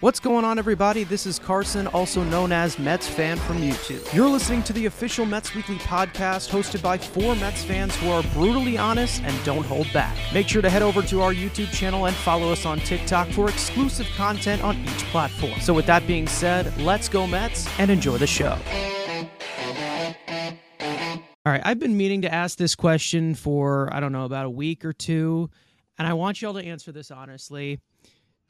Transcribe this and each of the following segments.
What's going on, everybody? This is Carson, also known as Mets Fan from YouTube. You're listening to the official Mets Weekly podcast hosted by four Mets fans who are brutally honest and don't hold back. Make sure to head over to our YouTube channel and follow us on TikTok for exclusive content on each platform. So with that being said, let's go Mets and enjoy the show. All right, I've been meaning to ask this question for, I don't know, about a week or two, and I want y'all to answer this honestly.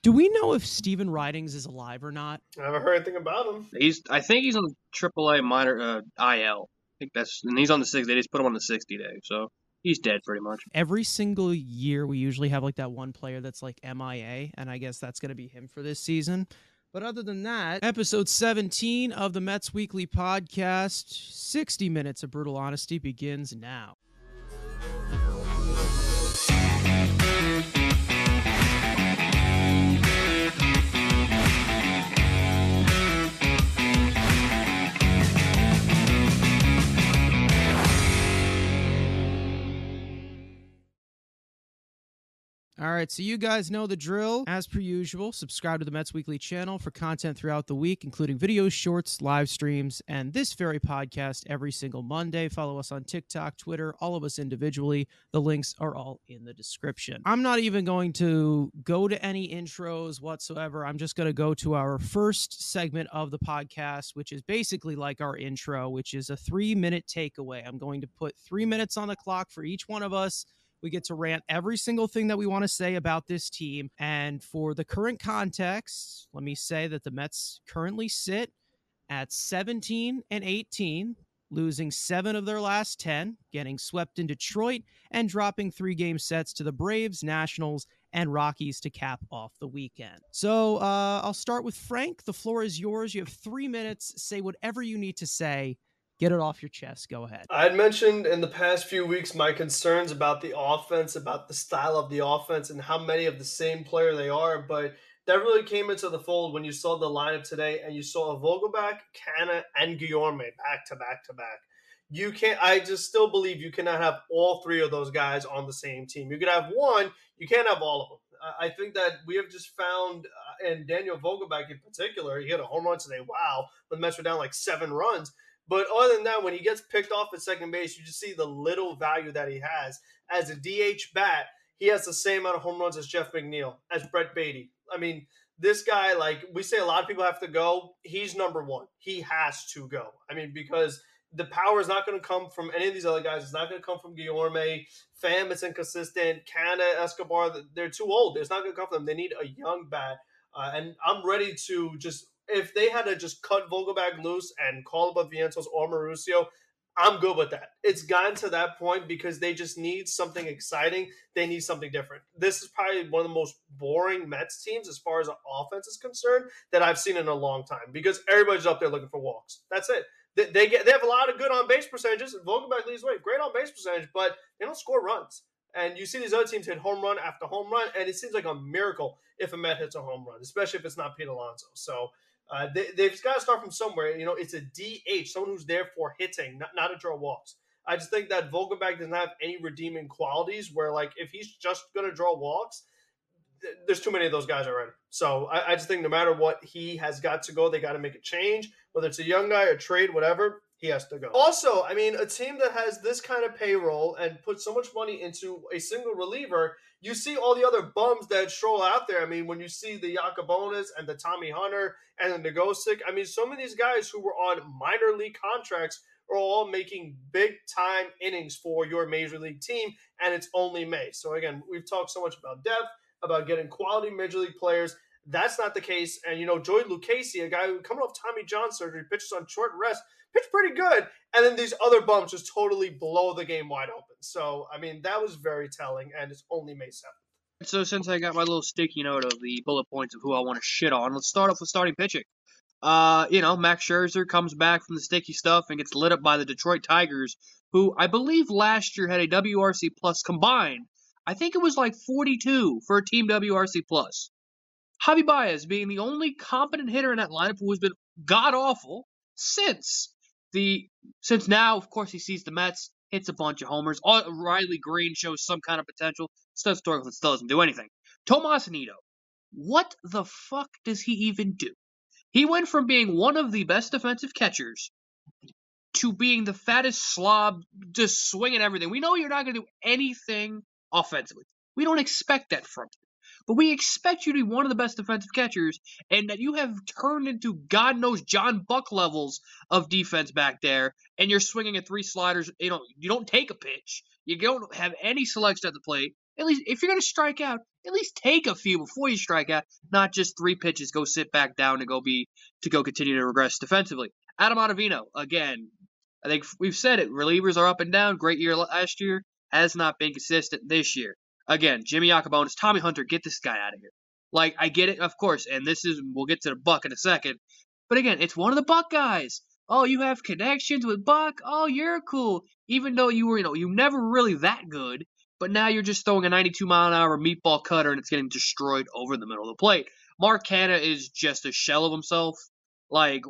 Do we know if Steven Ridings is alive or not? I haven't heard anything about him. I think he's on AAA minor IL. I think that's, and he's on the 60. They just put him on the 60-day, so he's dead pretty much. Every single year, we usually have like that one player that's like MIA, and I guess that's going to be him for this season. But other than that, episode 17 of the Mets Weekly Podcast, 60 minutes of brutal honesty begins now. All right, so you guys know the drill. As per usual, subscribe to the Mets Weekly channel for content throughout the week, including videos, shorts, live streams, and this very podcast every single Monday. Follow us on TikTok, Twitter, all of us individually. The links are all in the description. I'm not even going to go to any intros whatsoever. I'm just going to go to our first segment of the podcast, which is basically like our intro, which is a 3-minute takeaway. I'm going to put 3 minutes on the clock for each one of us. We get to rant every single thing that we want to say about this team. And for the current context, let me say that the Mets currently sit at 17-18, losing 7 of their last 10, getting swept in Detroit, and dropping 3-game sets to the Braves, Nationals, and Rockies to cap off the weekend. So I'll start with Frank. The floor is yours. You have 3 minutes. Say whatever you need to say. Get it off your chest. Go ahead. I had mentioned in the past few weeks my concerns about the offense, about the style of the offense, and how many of the same player they are. But that really came into the fold when you saw the lineup today, and you saw a Vogelbach, Canha, and Guillorme back to back to back. You can't. I just still believe you cannot have all three of those guys on the same team. You could have one. You can't have all of them. I think that we have just found, and Daniel Vogelbach in particular, he hit a home run today. Wow, the Mets were down like 7 runs. But other than that, when he gets picked off at second base, you just see the little value that he has. As a DH bat, he has the same amount of home runs as Jeff McNeil, as Brett Baty. I mean, this guy, like we say, a lot of people have to go. He's number one. He has to go. I mean, because the power is not going to come from any of these other guys. It's not going to come from Guillorme. Pham, it's inconsistent. Canha, Escobar, they're too old. It's not going to come from them. They need a young bat. And I'm ready to just... If they had to just cut Vogelbach loose and call up Vientos or Mauricio, I'm good with that. It's gotten to that point because they just need something exciting. They need something different. This is probably one of the most boring Mets teams as far as offense is concerned that I've seen in a long time because everybody's up there looking for walks. That's it. They have a lot of good on-base percentages. Vogelbach leads the way. Great on-base percentage, but they don't score runs. And you see these other teams hit home run after home run, and it seems like a miracle if a Met hits a home run, especially if it's not Pete Alonso. So... They've got to start from somewhere. You know, it's a DH, someone who's there for hitting, not to draw walks. I just think that Vogelbach doesn't have any redeeming qualities where, like, if he's just going to draw walks, there's too many of those guys already. So I just think no matter what, he has got to go. They got to make a change, whether it's a young guy or trade, whatever, he has to go. Also, I mean, a team that has this kind of payroll and puts so much money into a single reliever, you see all the other bums that stroll out there. I mean, when you see the Yacabonis and the Tommy Hunter and the Nogosek, I mean, so many of these guys who were on minor league contracts are all making big-time innings for your major league team, and it's only May. So, again, we've talked so much about depth, about getting quality major league players. That's not the case. And, you know, Joey Lucchesi, a guy who coming off Tommy John surgery, pitches on short rest, pitched pretty good. And then these other bumps just totally blow the game wide open. So, I mean, that was very telling. And it's only May 7th. So since I got my little sticky note of the bullet points of who I want to shit on, let's start off with starting pitching. You know, Max Scherzer comes back from the sticky stuff and gets lit up by the Detroit Tigers, who I believe last year had a WRC plus combined. I think it was like 42 for a team WRC plus. Javi Báez being the only competent hitter in that lineup who has been god-awful since now, of course, he sees the Mets, hits a bunch of homers. Riley Greene shows some kind of potential. Stuff still doesn't do anything. Tomas Nido, what the fuck does he even do? He went from being one of the best defensive catchers to being the fattest slob, just swinging everything. We know you're not going to do anything offensively. We don't expect that from you. But we expect you to be one of the best defensive catchers, and that you have turned into God knows John Buck levels of defense back there, and you're swinging at three sliders. You don't take a pitch. You don't have any selection at the plate. At least if you're going to strike out, at least take a few before you strike out, not just three pitches, go sit back down and go continue to regress defensively. Adam Ottavino, again, I think we've said it. Relievers are up and down. Great year last year. Has not been consistent this year. Again, Jimmy Yacabonis, Tommy Hunter, get this guy out of here. Like, I get it, of course, and we'll get to the Buck in a second. But again, it's one of the Buck guys. Oh, you have connections with Buck. Oh, you're cool. Even though you were, you never really that good, but now you're just throwing a 92-mile-an-hour meatball cutter and it's getting destroyed over the middle of the plate. Mark Canha is just a shell of himself. Like,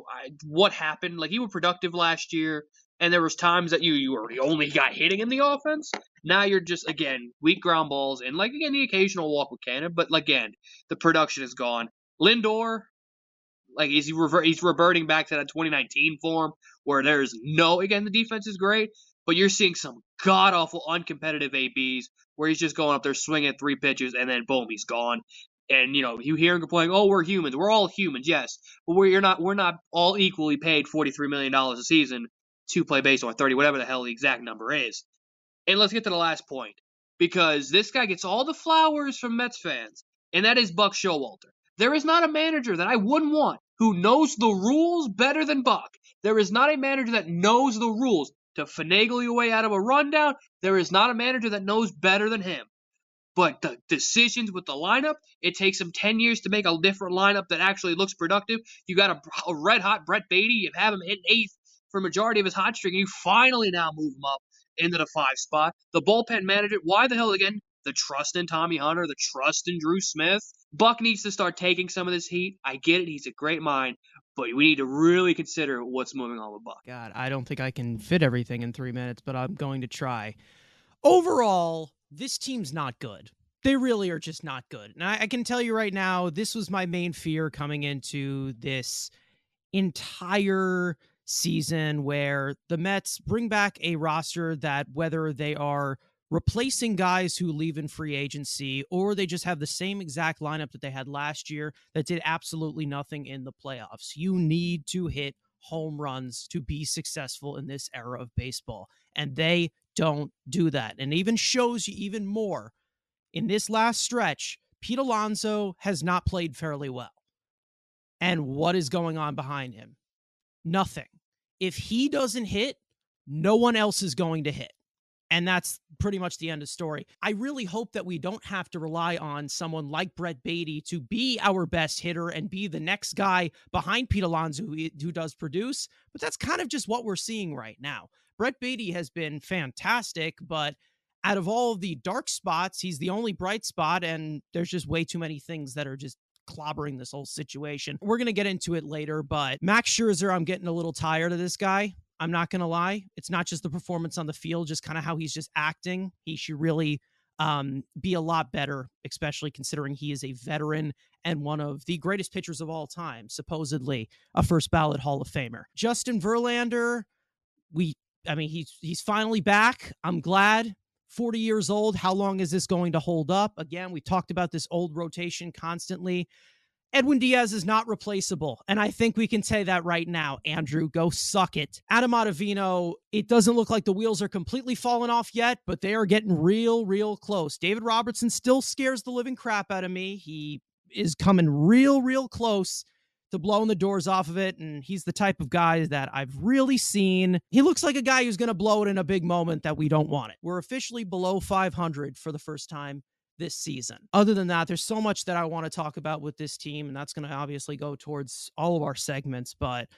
what happened? Like, he was productive last year. And there was times that you were the only guy hitting in the offense. Now you're just, again, weak ground balls. And, like, again, the occasional walk with Canha. But, again, the production is gone. Lindor, like, he's reverting back to that 2019 form where there's no – again, the defense is great. But you're seeing some god-awful uncompetitive ABs where he's just going up there swinging at three pitches and then, boom, he's gone. And, you hear him complaining, oh, we're humans. We're all humans, yes. But we're not all equally paid $43 million a season to play baseball, or 30, whatever the hell the exact number is. And let's get to the last point, because this guy gets all the flowers from Mets fans, and that is Buck Showalter. There is not a manager that I wouldn't want who knows the rules better than Buck. There is not a manager that knows the rules to finagle your way out of a rundown. There is not a manager that knows better than him. But the decisions with the lineup, it takes him 10 years to make a different lineup that actually looks productive. You got a red-hot Brett Baty, you have him hitting eighth for majority of his hot streak, and you finally now move him up into the 5 spot. The bullpen manager, why the hell, again, the trust in Tommy Hunter, the trust in Drew Smith. Buck needs to start taking some of this heat. I get it. He's a great mind, but we need to really consider what's moving on with Buck. God, I don't think I can fit everything in 3 minutes, but I'm going to try. Overall, this team's not good. They really are just not good. And I can tell you right now, this was my main fear coming into this entire season, where the Mets bring back a roster that, whether they are replacing guys who leave in free agency or they just have the same exact lineup that they had last year that did absolutely nothing in the playoffs, you need to hit home runs to be successful in this era of baseball. And they don't do that. And even shows you even more in this last stretch, Pete Alonso has not played fairly well. And what is going on behind him? Nothing. If he doesn't hit, no one else is going to hit. And that's pretty much the end of story. I really hope that we don't have to rely on someone like Brett Baty to be our best hitter and be the next guy behind Pete Alonso who does produce. But that's kind of just what we're seeing right now. Brett Baty has been fantastic, but out of all of the dark spots, he's the only bright spot. And there's just way too many things that are just clobbering this whole situation. We're going to get into it later, but Max Scherzer, I'm getting a little tired of this guy. I'm not going to lie. It's not just the performance on the field, just kind of how he's just acting. He should really be a lot better, especially considering he is a veteran and one of the greatest pitchers of all time, supposedly a first ballot Hall of Famer. Justin Verlander, he's finally back. I'm glad. 40 years old. How long is this going to hold up? Again, we talked about this old rotation constantly. Edwin Diaz is not replaceable, and I think we can say that right now. Andrew, go suck it. Adam Ottavino, it doesn't look like the wheels are completely falling off yet, but they are getting real, real close. David Robertson still scares the living crap out of me. He is coming real, real close to blowing the doors off of it, and he's the type of guy that I've really seen. He looks like a guy who's going to blow it in a big moment that we don't want it. We're officially below 500 for the first time this season. Other than that, there's so much that I want to talk about with this team, and that's going to obviously go towards all of our segments, but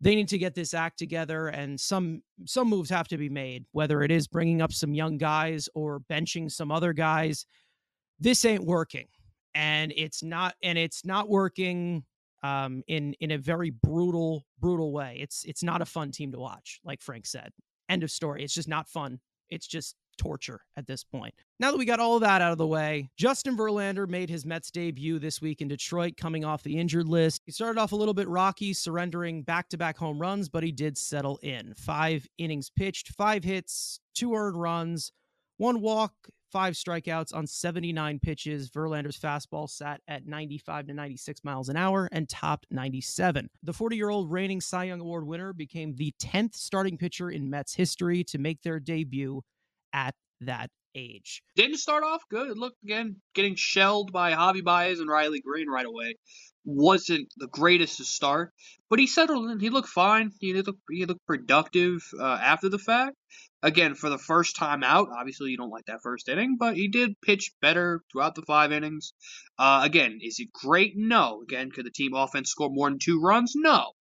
they need to get this act together, and some moves have to be made, whether it is bringing up some young guys or benching some other guys. This ain't working, and it's not working in a very brutal way. It's not a fun team to watch, like Frank said. End of story. It's just not fun. It's just torture at this point. Now that we got all of that out of the way, Justin Verlander made his Mets debut this week in Detroit, coming off the injured list. He started off a little bit rocky, surrendering back-to-back home runs, but he did settle in. 5 innings pitched, 5 hits, 2 earned runs, 1 walk, 5 strikeouts on 79 pitches. Verlander's fastball sat at 95 to 96 miles an hour and topped 97. The 40-year-old reigning Cy Young Award winner became the 10th starting pitcher in Mets history to make their debut at that age. Didn't start off good. Look, again, getting shelled by Javi Báez and Riley Greene right away. Wasn't the greatest to start, but he settled in. He looked fine. He looked productive after the fact. Again, for the first time out, obviously you don't like that first inning, but he did pitch better throughout the 5 innings. Again, is it great? No. Again, could the team offense score more than 2 runs? No.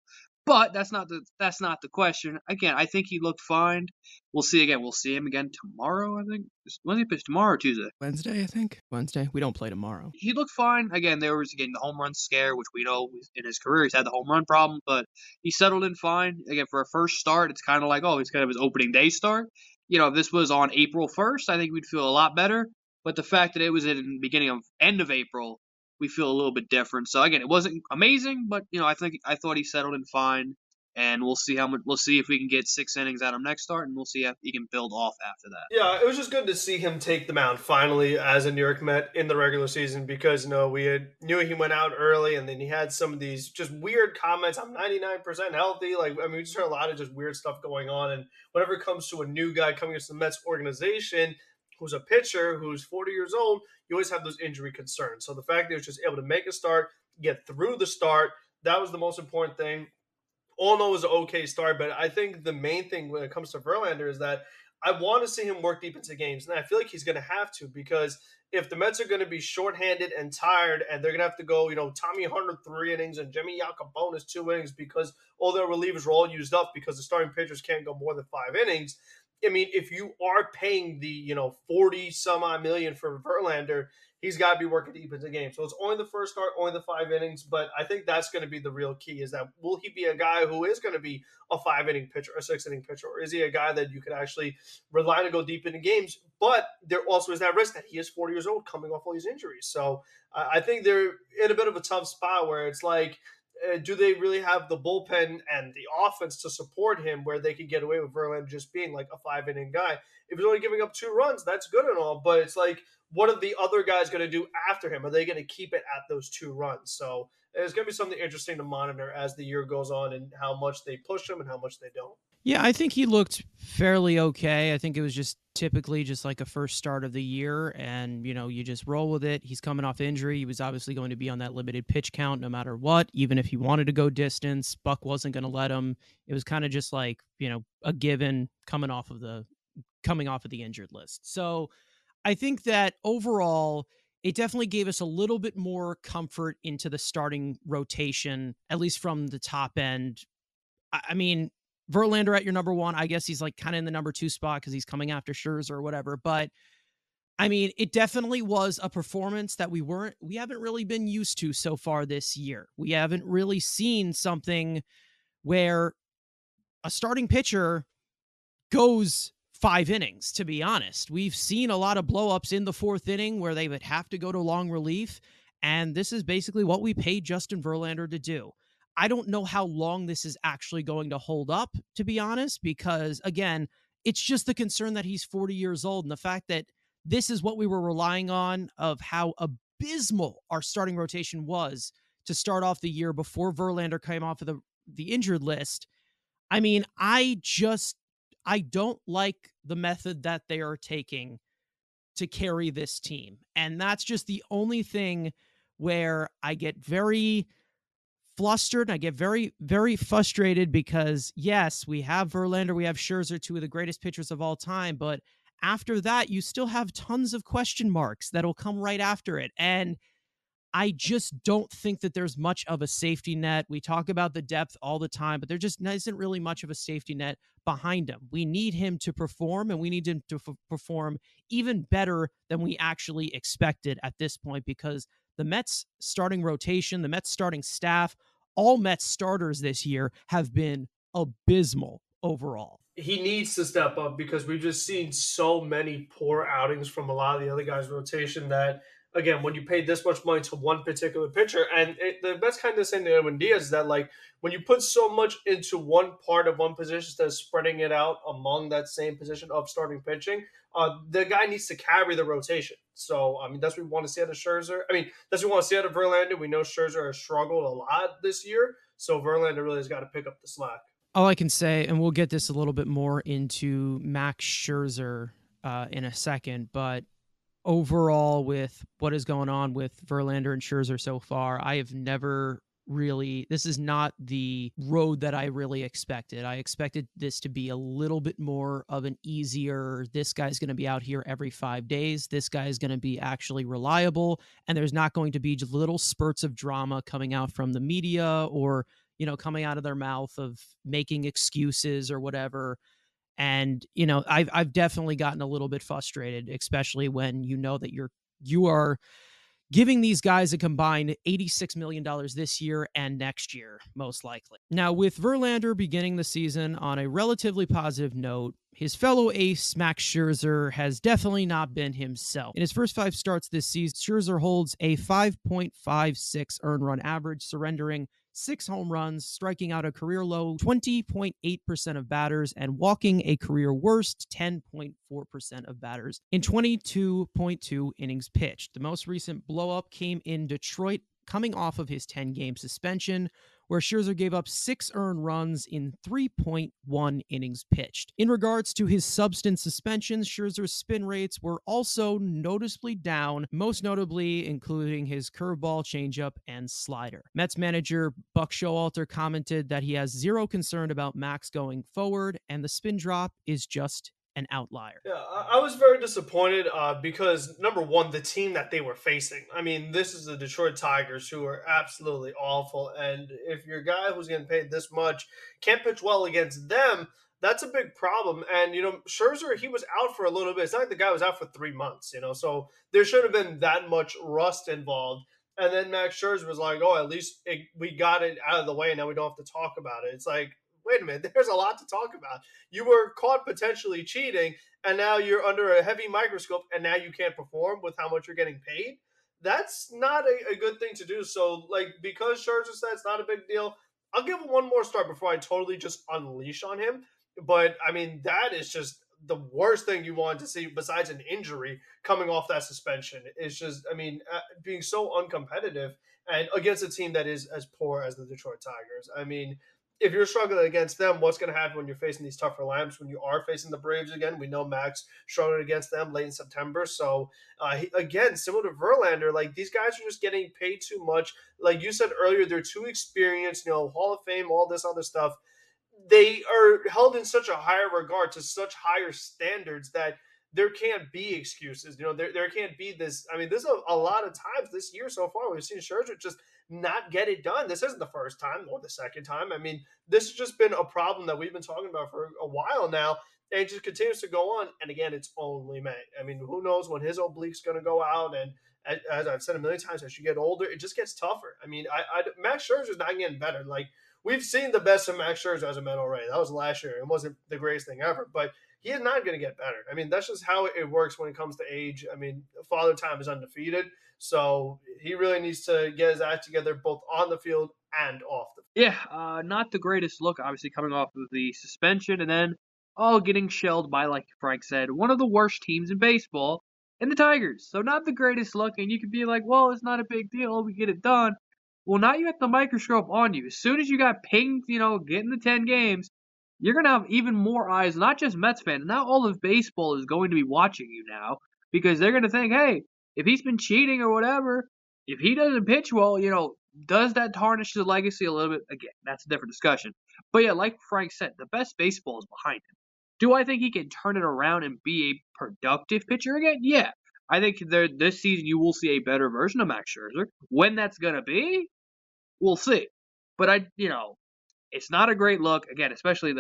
But that's not the question. Again, I think he looked fine. We'll see again. We'll see him again tomorrow, I think. When did he pitch? Tomorrow or Tuesday? Wednesday, I think. Wednesday. We don't play tomorrow. He looked fine. Again, there was, again, the home run scare, which we know in his career he's had the home run problem, but he settled in fine. Again, for a first start, it's kind of like, oh, he's kind of his opening day start. You know, if this was on April 1st, I think we'd feel a lot better. But the fact that it was in the end of April, we feel a little bit different. So again, it wasn't amazing, but you know, I thought he settled in fine, and we'll see if we can get 6 innings out of him next start, and we'll see if he can build off after that. Yeah, it was just good to see him take the mound finally as a New York Met in the regular season, because you know, we knew he went out early, and then he had some of these just weird comments. I'm 99% healthy. Like, I mean, we just heard a lot of just weird stuff going on, and whenever it comes to a new guy coming into the Mets organization, who's a pitcher, who's 40 years old, you always have those injury concerns. So the fact that he was just able to make a start, get through the start, that was the most important thing. All in all, it was an okay start, but I think the main thing when it comes to Verlander is that I want to see him work deep into games, and I feel like he's going to have to, because if the Mets are going to be shorthanded and tired, and they're going to have to go, you know, Tommy Hunter 3 innings and Jimmy Yacabonis 2 innings because all their relievers were all used up because the starting pitchers can't go more than 5 innings, I mean, if you are paying the, you know, 40-some-odd million for Verlander, he's got to be working deep into the game. So it's only the first start, only the 5 innings, but I think that's going to be the real key, is that will he be a guy who is going to be a 5-inning pitcher, a 6-inning pitcher, or is he a guy that you could actually rely to go deep into games? But there also is that risk that he is 40 years old coming off all these injuries. So I think they're in a bit of a tough spot where it's like, do they really have the bullpen and the offense to support him where they could get away with Verlander just being like a 5-inning guy? If he's only giving up 2 runs, that's good and all, but it's like, what are the other guys going to do after him? Are they going to keep it at those 2 runs? So it's going to be something interesting to monitor as the year goes on and how much they push him and how much they don't. Yeah, I think he looked fairly okay. I think it was just typically just like a first start of the year, and, you know, you just roll with it. He's coming off injury. He was obviously going to be on that limited pitch count no matter what, even if he wanted to go distance. Buck wasn't going to let him. It was kind of just like, you know, a given coming off of the injured list. So I think that overall, it definitely gave us a little bit more comfort into the starting rotation, at least from the top end. I mean, Verlander at your number one, I guess he's like kind of in the number 2 spot because he's coming after Scherzer or whatever. But I mean, it definitely was a performance that we haven't really been used to so far this year. We haven't really seen something where a starting pitcher goes 5 innings, to be honest. We've seen a lot of blowups in the 4th inning where they would have to go to long relief. And this is basically what we paid Justin Verlander to do. I don't know how long this is actually going to hold up, to be honest, because, again, it's just the concern that he's 40 years old and the fact that this is what we were relying on of how abysmal our starting rotation was to start off the year before Verlander came off of the injured list. I mean, I don't like the method that they are taking to carry this team. And that's just the only thing where I get very flustered and I get very, very frustrated, because yes, we have Verlander, we have Scherzer, 2 of the greatest pitchers of all time, but after that, you still have tons of question marks that'll come right after it. And I just don't think that there's much of a safety net. We talk about the depth all the time, but there just isn't really much of a safety net behind him. We need him to perform, and we need him to perform even better than we actually expected at this point, because the Mets starting rotation, the Mets starting staff, all Mets starters this year have been abysmal overall. he needs to step up because we've just seen so many poor outings from a lot of the other guys' rotation that, again, when you pay this much money to one particular pitcher, and the best kind of thing to Edwin Diaz is that, like, when you put so much into one part of one position instead of spreading it out among that same position of starting pitching, the guy needs to carry the rotation. So, I mean, that's what we want to see out of Scherzer. I mean, that's what we want to see out of Verlander. We know Scherzer has struggled a lot this year, so Verlander really has got to pick up the slack. All I can say, and we'll get this a little bit more into Max Scherzer in a second, but overall with what is going on with Verlander and Scherzer so far, I have never really, this is not the road that I really expected. I expected this to be a little bit more of an easier, this guy's going to be out here every 5 days. This guy is going to be actually reliable. And there's not going to be little spurts of drama coming out from the media or, you know, coming out of their mouth of making excuses or whatever. And, you know, I've definitely gotten a little bit frustrated, especially when you know that you are giving these guys a combined $86 million this year and next year, most likely. Now, with Verlander beginning the season on a relatively positive note, his fellow ace, Max Scherzer, has definitely not been himself. In his first 5 starts this season, Scherzer holds a 5.56 earned run average, surrendering 6 home runs, striking out a career low 20.8% of batters, and walking a career worst 10.4% of batters in 22.2 innings pitched. The most recent blow-up came in Detroit, coming off of his 10-game suspension, where Scherzer gave up 6 earned runs in 3.1 innings pitched. In regards to his substance suspensions, Scherzer's spin rates were also noticeably down, most notably including his curveball, changeup, and slider. Mets manager Buck Showalter commented that he has zero concern about Max going forward, and the spin drop is just an outlier. Yeah, I was very disappointed because, number one, the team that they were facing. I mean, this is the Detroit Tigers, who are absolutely awful. And if your guy who's getting paid this much can't pitch well against them, that's a big problem. And, you know, Scherzer, he was out for a little bit. It's not like the guy was out for 3 months, you know, so there shouldn't have been that much rust involved. And then Max Scherzer was like, oh, at least we got it out of the way and now we don't have to talk about it. It's like, wait a minute, there's a lot to talk about. You were caught potentially cheating, and now you're under a heavy microscope, and now you can't perform with how much you're getting paid? That's not a good thing to do. So, like, because Scherzer said it's not a big deal, I'll give him one more start before I totally just unleash on him. But, I mean, that is just the worst thing you want to see besides an injury coming off that suspension. It's just, I mean, being so uncompetitive and against a team that is as poor as the Detroit Tigers. I mean, if you're struggling against them, what's going to happen when you're facing these tougher lineups? When you are facing the Braves again, we know Max struggled against them late in September. So, he, again, similar to Verlander, like, these guys are just getting paid too much. Like you said earlier, they're too experienced, you know, Hall of Fame, all this other stuff. They are held in such a higher regard to such higher standards that there can't be excuses. You know, there can't be this. I mean, this is a lot of times this year so far we've seen Scherzer just not get it done. This isn't the first time or the second time. I mean, this has just been a problem that we've been talking about for a while now, and it just continues to go on. And again, it's only May. I mean, who knows when his oblique's going to go out, and as I've said a million times, as you get older, it just gets tougher. I mean, Max Scherzer's not getting better. Like, we've seen the best of Max Scherzer as a Met already. That was last year. It wasn't the greatest thing ever, but he is not going to get better. I mean, that's just how it works when it comes to age. I mean, Father Time is undefeated, so he really needs to get his act together both on the field and off the field. Yeah, not the greatest look, obviously, coming off of the suspension, and then getting shelled by, like Frank said, one of the worst teams in baseball, and the Tigers. So not the greatest look, and you could be like, well, it's not a big deal, we get it done. Well, now you have the microscope on you. As soon as you got pinged, you know, getting the 10 games, you're going to have even more eyes, not just Mets fans. Now all of baseball is going to be watching you now, because they're going to think, hey, if he's been cheating or whatever, if he doesn't pitch well, you know, does that tarnish his legacy a little bit? Again, that's a different discussion. But yeah, like Frank said, the best baseball is behind him. Do I think he can turn it around and be a productive pitcher again? Yeah. I think this season you will see a better version of Max Scherzer. When that's going to be, we'll see. But, it's not a great look, again, especially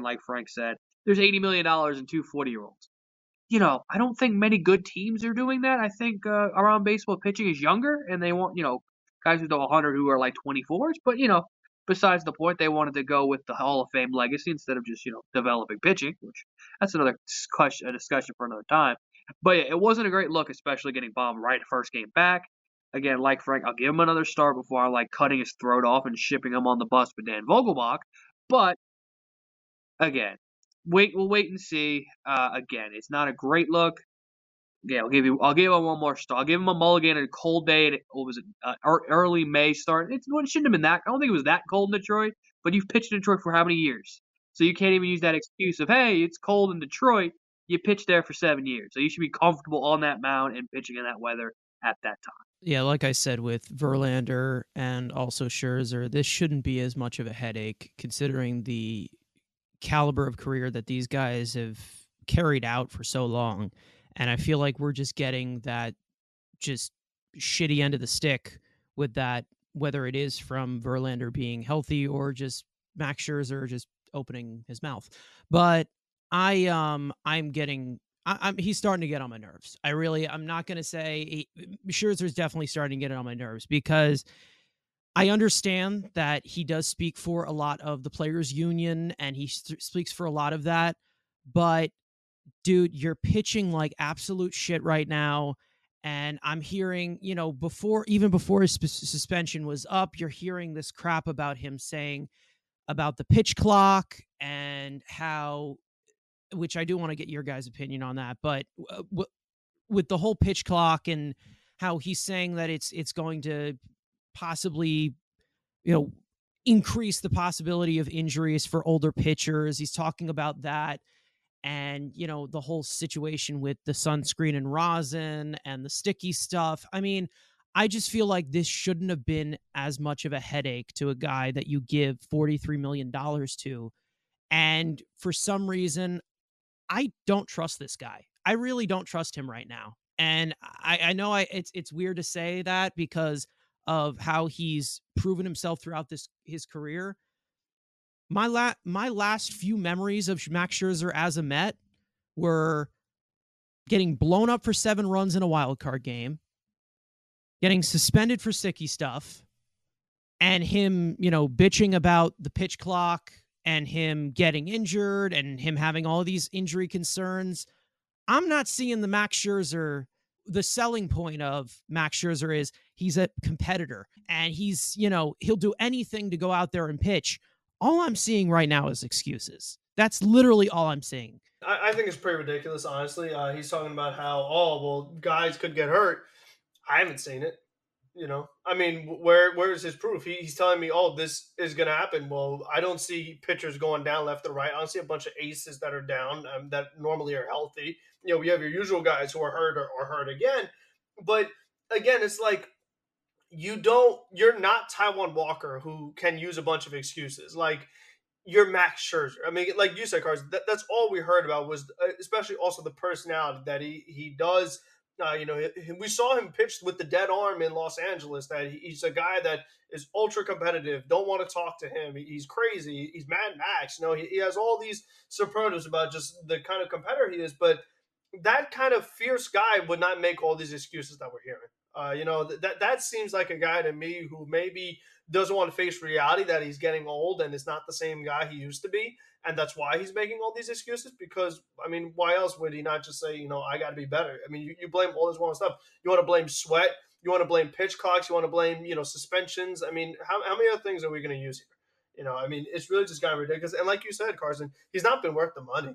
like Frank said, there's $80 million in two 40-year-olds. You know, I don't think many good teams are doing that. I think around baseball pitching is younger, and they want, guys who do 100 who are like 24s. But, Besides the point, they wanted to go with the Hall of Fame legacy instead of just, developing pitching, which that's another discussion for another time. But yeah, it wasn't a great look, especially getting bombed right first game back. Again, like Frank, I'll give him another start before I like cutting his throat off and shipping him on the bus with Dan Vogelbach. But again, we'll wait and see. Again, it's not a great look. Yeah, I'll give him one more start. I'll give him a mulligan on a cold day. What was it? Early May start. It shouldn't have been that. I don't think it was that cold in Detroit. But you've pitched in Detroit for how many years? So you can't even use that excuse of, hey, it's cold in Detroit. You pitched there for 7 years. So you should be comfortable on that mound and pitching in that weather at that time. Yeah, like I said, with Verlander and also Scherzer, this shouldn't be as much of a headache considering the caliber of career that these guys have carried out for so long. And I feel like we're just getting that just shitty end of the stick with that, whether it is from Verlander being healthy or just Max Scherzer just opening his mouth. But he's starting to get on my nerves. I'm not going to say Scherzer's definitely starting to get on my nerves because I understand that he does speak for a lot of the players union and he speaks for a lot of that, but dude, you're pitching like absolute shit right now. And I'm hearing, before his suspension was up, you're hearing this crap about him saying about the pitch clock and how, which I do want to get your guys' opinion on that, but with the whole pitch clock and how he's saying that it's going to possibly, increase the possibility of injuries for older pitchers. He's talking about that. And, the whole situation with the sunscreen and rosin and the sticky stuff. I mean, I just feel like this shouldn't have been as much of a headache to a guy that you give $43 million to. And for some reason, I don't trust this guy. I really don't trust him right now. And I know it's weird to say that because of how he's proven himself throughout his career. My last few memories of Max Scherzer as a Met were getting blown up for 7 runs in a wild card game, getting suspended for sicky stuff, and him, bitching about the pitch clock and him getting injured and him having all these injury concerns. I'm not seeing the Max Scherzer. The selling point of Max Scherzer is he's a competitor and he's, he'll do anything to go out there and pitch. All I'm seeing right now is excuses. That's literally all I'm seeing. I think it's pretty ridiculous, honestly. He's talking about how, guys could get hurt. I haven't seen it. I mean, where is his proof? He's telling me, this is going to happen. Well, I don't see pitchers going down left or right. I don't see a bunch of aces that are down that normally are healthy. We have your usual guys who are hurt or hurt again. But again, it's like, you're not Taiwan Walker who can use a bunch of excuses. Like, you're Max Scherzer. I mean, like you said, Carson, that's all we heard about was, especially also the personality that he does. We saw him pitch with the dead arm in Los Angeles, that he's a guy that is ultra competitive. Don't want to talk to him. He's crazy. He's Mad Max. He has all these superlatives about just the kind of competitor he is, but that kind of fierce guy would not make all these excuses that we're hearing. That seems like a guy to me who maybe doesn't want to face reality that he's getting old and is not the same guy he used to be. And that's why he's making all these excuses because, I mean, why else would he not just say, I got to be better? I mean, you blame all this wrong stuff. You want to blame sweat. You want to blame pitch clocks. You want to blame, suspensions. I mean, how many other things are we going to use here? I mean, it's really just kind of ridiculous. And like you said, Carson, he's not been worth the money.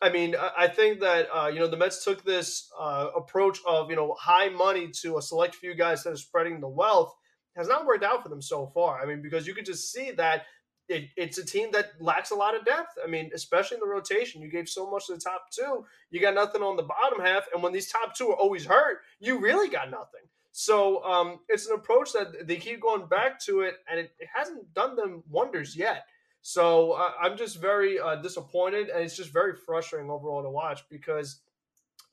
I mean, I think that, the Mets took this approach of, high money to a select few guys that are spreading the wealth has not worked out for them so far. I mean, because you could just see that it's a team that lacks a lot of depth. I mean, especially in the rotation, you gave so much to the top two, you got nothing on the bottom half. And when these top two are always hurt, you really got nothing. So it's an approach that they keep going back to it, and it hasn't done them wonders yet. So I'm just very disappointed, and it's just very frustrating overall to watch because,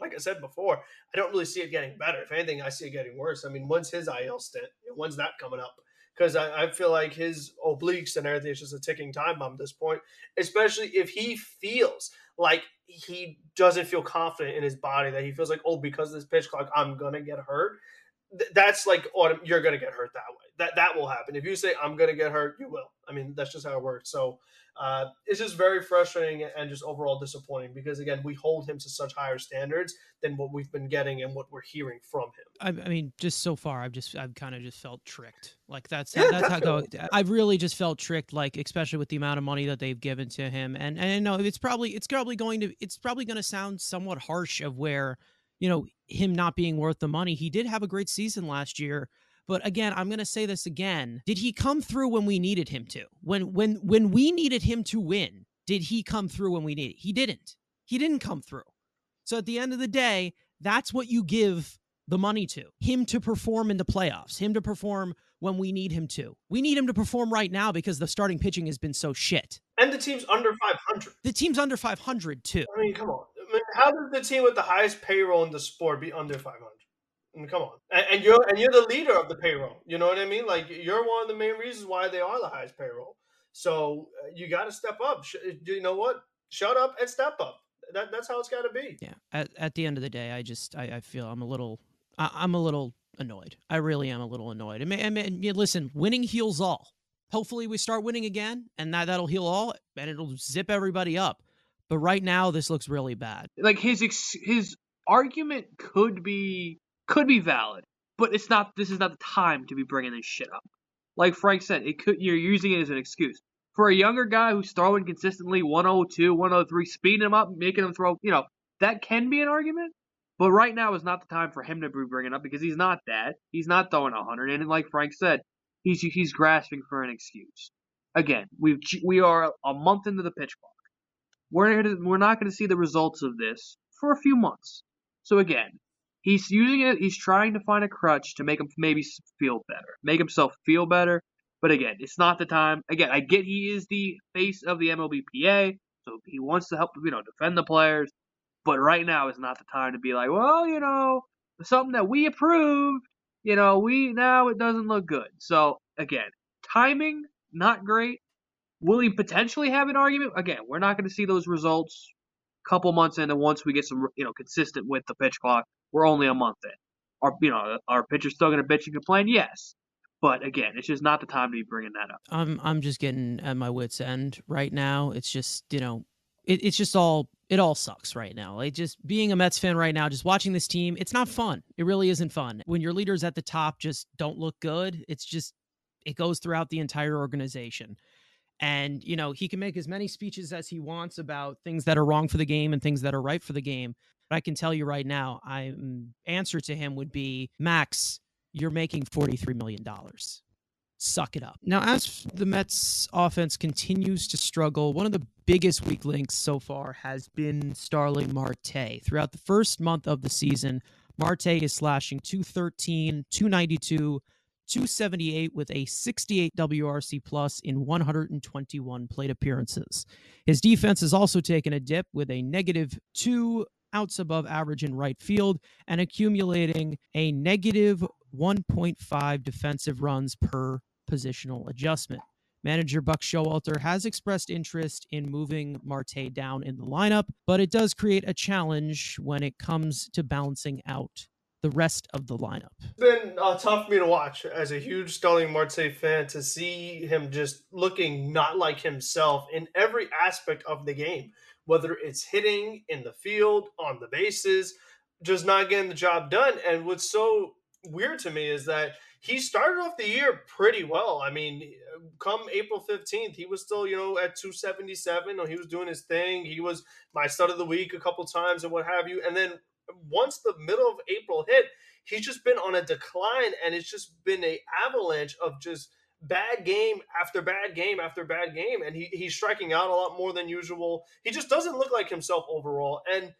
like I said before, I don't really see it getting better. If anything, I see it getting worse. I mean, when's his IL stint? When's that coming up? Because I feel like his obliques and everything is just a ticking time bomb at this point, especially if he feels like he doesn't feel confident in his body, that he feels like, because of this pitch clock, I'm going to get hurt. that's like you're going to get hurt that way. That will happen. If you say, I'm going to get hurt, you will. I mean, that's just how it works. So it's just very frustrating and just overall disappointing because, again, we hold him to such higher standards than what we've been getting and what we're hearing from him. I mean, just so far, I've kind of just felt tricked. Like that's how go. I've really just felt tricked, like, especially with the amount of money that they've given to him. And no, it's probably going to sound somewhat harsh of where, you know, him not being worth the money. He did have a great season last year. But again, I'm going to say this again. Did he come through when we needed him to? When we needed him to win, did he come through when we needed? He didn't. He didn't come through. So at the end of the day, that's what you give the money to. Him to perform in the playoffs. Him to perform when we need him to. We need him to perform right now because the starting pitching has been so shit. And the team's under 500. The team's under 500, too. I mean, come on. I mean, how does the team with the highest payroll in the sport be under 500? I mean, come on. And you're the leader of the payroll. You know what I mean? Like, you're one of the main reasons why they are the highest payroll. So you got to step up. You know what? Shut up and step up. That's how it's got to be. Yeah. At the end of the day, I feel I'm a little annoyed. I really am a little annoyed. And listen, winning heals all. Hopefully we start winning again and that'll heal all and it'll zip everybody up. But right now this looks really bad. Like his argument could be valid, but it's not. This is not the time to be bringing this shit up. Like Frank said, you're using it as an excuse for a younger guy who's throwing consistently 102, 103, speeding him up, making him throw. You know, that can be an argument, but right now is not the time for him to be bringing it up because he's not that. He's not throwing 100, and like Frank said, he's grasping for an excuse. Again, we are a month into the pitch clock. We're not going to see the results of this for a few months. So again. He's using it. He's trying to find a crutch to make him maybe feel better, make himself feel better. But again, it's not the time. Again, I get he is the face of the MLBPA, so he wants to help, you know, defend the players. But right now is not the time to be like, well, you know, something that we approved, you know, now it doesn't look good. So again, timing not great. Will he potentially have an argument? Again, we're not going to see those results. Couple months in, and once we get some, you know, consistent with the pitch clock. We're only a month in. Our pitcher's still going to bitch and complain, yes. But again, it's just not the time to be bringing that up. I'm just getting at my wit's end right now. It's just, you know, it's just all, it all sucks right now. Like just being a Mets fan right now, just watching this team, it's not fun. It really isn't fun. When your leaders at the top just don't look good, it's just, it goes throughout the entire organization. And, you know, he can make as many speeches as he wants about things that are wrong for the game and things that are right for the game. But I can tell you right now, my answer to him would be, Max, you're making $43 million. Suck it up. Now, as the Mets offense continues to struggle, one of the biggest weak links so far has been Starling Marte. Throughout the first month of the season, Marte is slashing .213, .292, .278 with a 68 WRC plus in 121 plate appearances. His defense has also taken a dip with a negative -2 outs above average in right field and accumulating a negative 1.5 defensive runs per positional adjustment. Manager Buck Showalter has expressed interest in moving Marte down in the lineup, but it does create a challenge when it comes to balancing out the rest of the lineup. It's been tough for me to watch as a huge Starling Marte fan to see him just looking not like himself in every aspect of the game, whether it's hitting, in the field, on the bases, just not getting the job done. And what's so weird to me is that he started off the year pretty well. I mean, come April 15th, he was still, you know, at 277, or he was doing his thing. He was my stud of the week a couple times and what have you. And then once the middle of April hit, he's just been on a decline, and it's just been an avalanche of just bad game after bad game after bad game, and he's striking out a lot more than usual. He just doesn't look like himself overall, and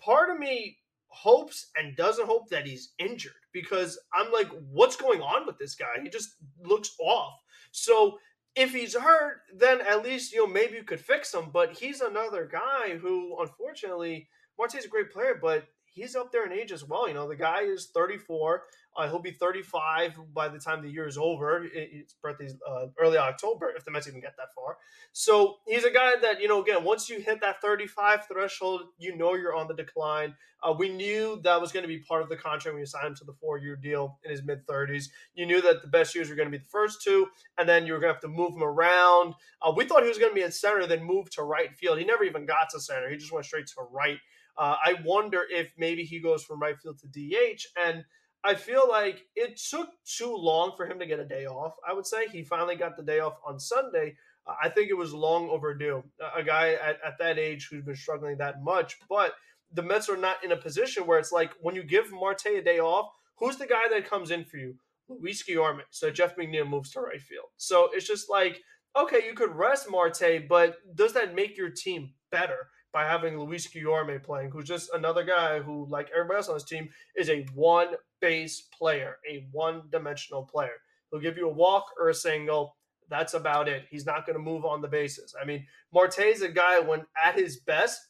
part of me hopes and doesn't hope that he's injured because I'm like, what's going on with this guy? He just looks off. So if he's hurt, then at least, you know, maybe you could fix him, but he's another guy who, unfortunately, Marte's a great player, but he's up there in age as well. You know, the guy is 34. He'll be 35 by the time the year is over. It's birthday's early October, if the Mets even get that far. So he's a guy that, you know, again, once you hit that 35 threshold, you know you're on the decline. We knew that was going to be part of the contract when you signed him to the 4-year deal in his mid-30s. You knew that the best years were going to be the first two, and then you were going to have to move him around. We thought he was going to be at center, then move to right field. He never even got to center. He just went straight to right. I wonder if maybe he goes from right field to DH, and I feel like it took too long for him to get a day off. I would say he finally got the day off on Sunday. I think it was long overdue. A guy at that age who's been struggling that much, but the Mets are not in a position where it's like when you give Marte a day off, who's the guy that comes in for you? Luis Guillorme. So Jeff McNeil moves to right field. So it's just like, okay, you could rest Marte, but does that make your team better by having Luis Guillorme playing, who's just another guy who, like everybody else on this team, is a one-base player, a one-dimensional player. He'll give you a walk or a single. That's about it. He's not going to move on the bases. I mean, Marte's a guy when at his best,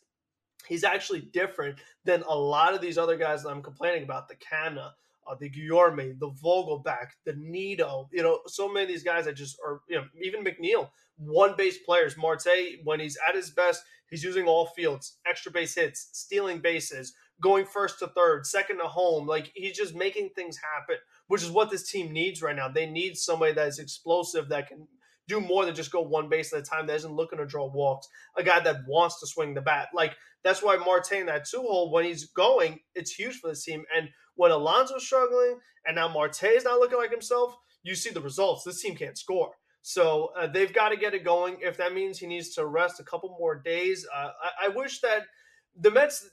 he's actually different than a lot of these other guys that I'm complaining about, the Canha, the Guillorme, the Vogelbach, the Nido, you know, so many of these guys that just are, you know, even McNeil, one-base players. Marte, when he's at his best, he's using all fields, extra base hits, stealing bases, going first to third, second to home. Like, he's just making things happen, which is what this team needs right now. They need somebody that is explosive, that can do more than just go one base at a time, that isn't looking to draw walks, a guy that wants to swing the bat. Like, that's why Marte in that two-hole, when he's going, it's huge for this team. And when Alonso's struggling and now Marte's not looking like himself, you see the results. This team can't score. So they've got to get it going. If that means he needs to rest a couple more days, I wish that the Mets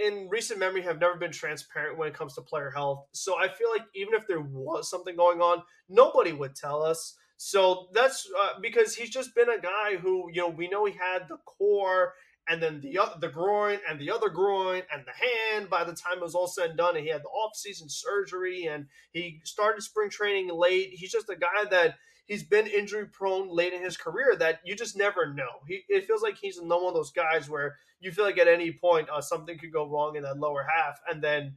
in recent memory have never been transparent when it comes to player health. So I feel like even if there was something going on, nobody would tell us. So that's because he's just been a guy who, you know, we know he had the core and then the groin and the other groin and the hand by the time it was all said and done. And he had the off-season surgery and he started spring training late. He's just a guy that he's been injury prone late in his career that you just never know. It feels like he's another one of those guys where you feel like at any point something could go wrong in that lower half and then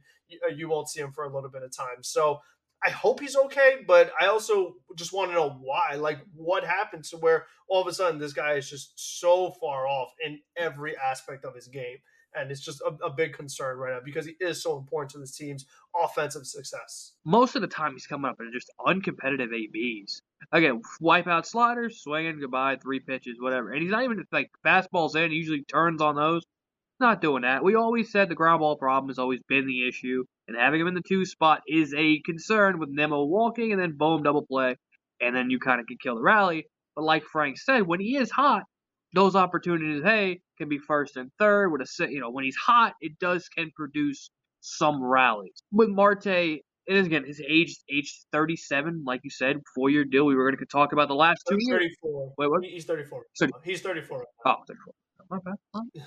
you won't see him for a little bit of time. So I hope he's okay, but I also just want to know why. Like, what happened to where all of a sudden this guy is just so far off in every aspect of his game? And it's just a big concern right now because he is so important to this team's offensive success. Most of the time he's coming up with just uncompetitive ABs. Again, wipe out sliders, swinging, goodbye, three pitches, whatever. And he's not even, like, fastballs in. He usually turns on those. Not doing that. We always said the ground ball problem has always been the issue, and having him in the two spot is a concern with Nemo walking and then boom, double play, and then you kind of can kill the rally. But like Frank said, when he is hot, those opportunities, hey, can be first and third. With a, you know, when he's hot, it can produce some rallies. With Marte, it is again his age 37, like you said, 4-year deal. We were going to talk about the last 2 years. 34. Wait, what? He's 34. So, he's 34. Oh, 34. My bad. Huh?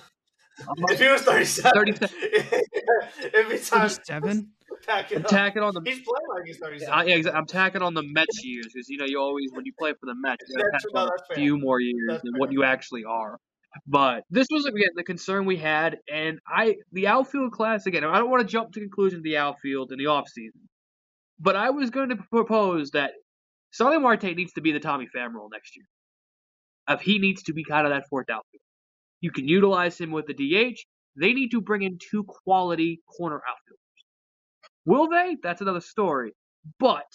If he was 37, if he 37, tacking on the, he's playing like he's 37. I'm tacking on the Mets years because you know you always when you play for the Mets, you tack on a few more years than what you actually are. But this was again the concern we had, and the outfield class again. I don't want to jump to conclusion of the outfield in the offseason, but I was going to propose that Starling Marte needs to be the Tommy Pham role next year. If he needs to be kind of that fourth outfield. You can utilize him with the DH. They need to bring in two quality corner outfielders. Will they? That's another story. But,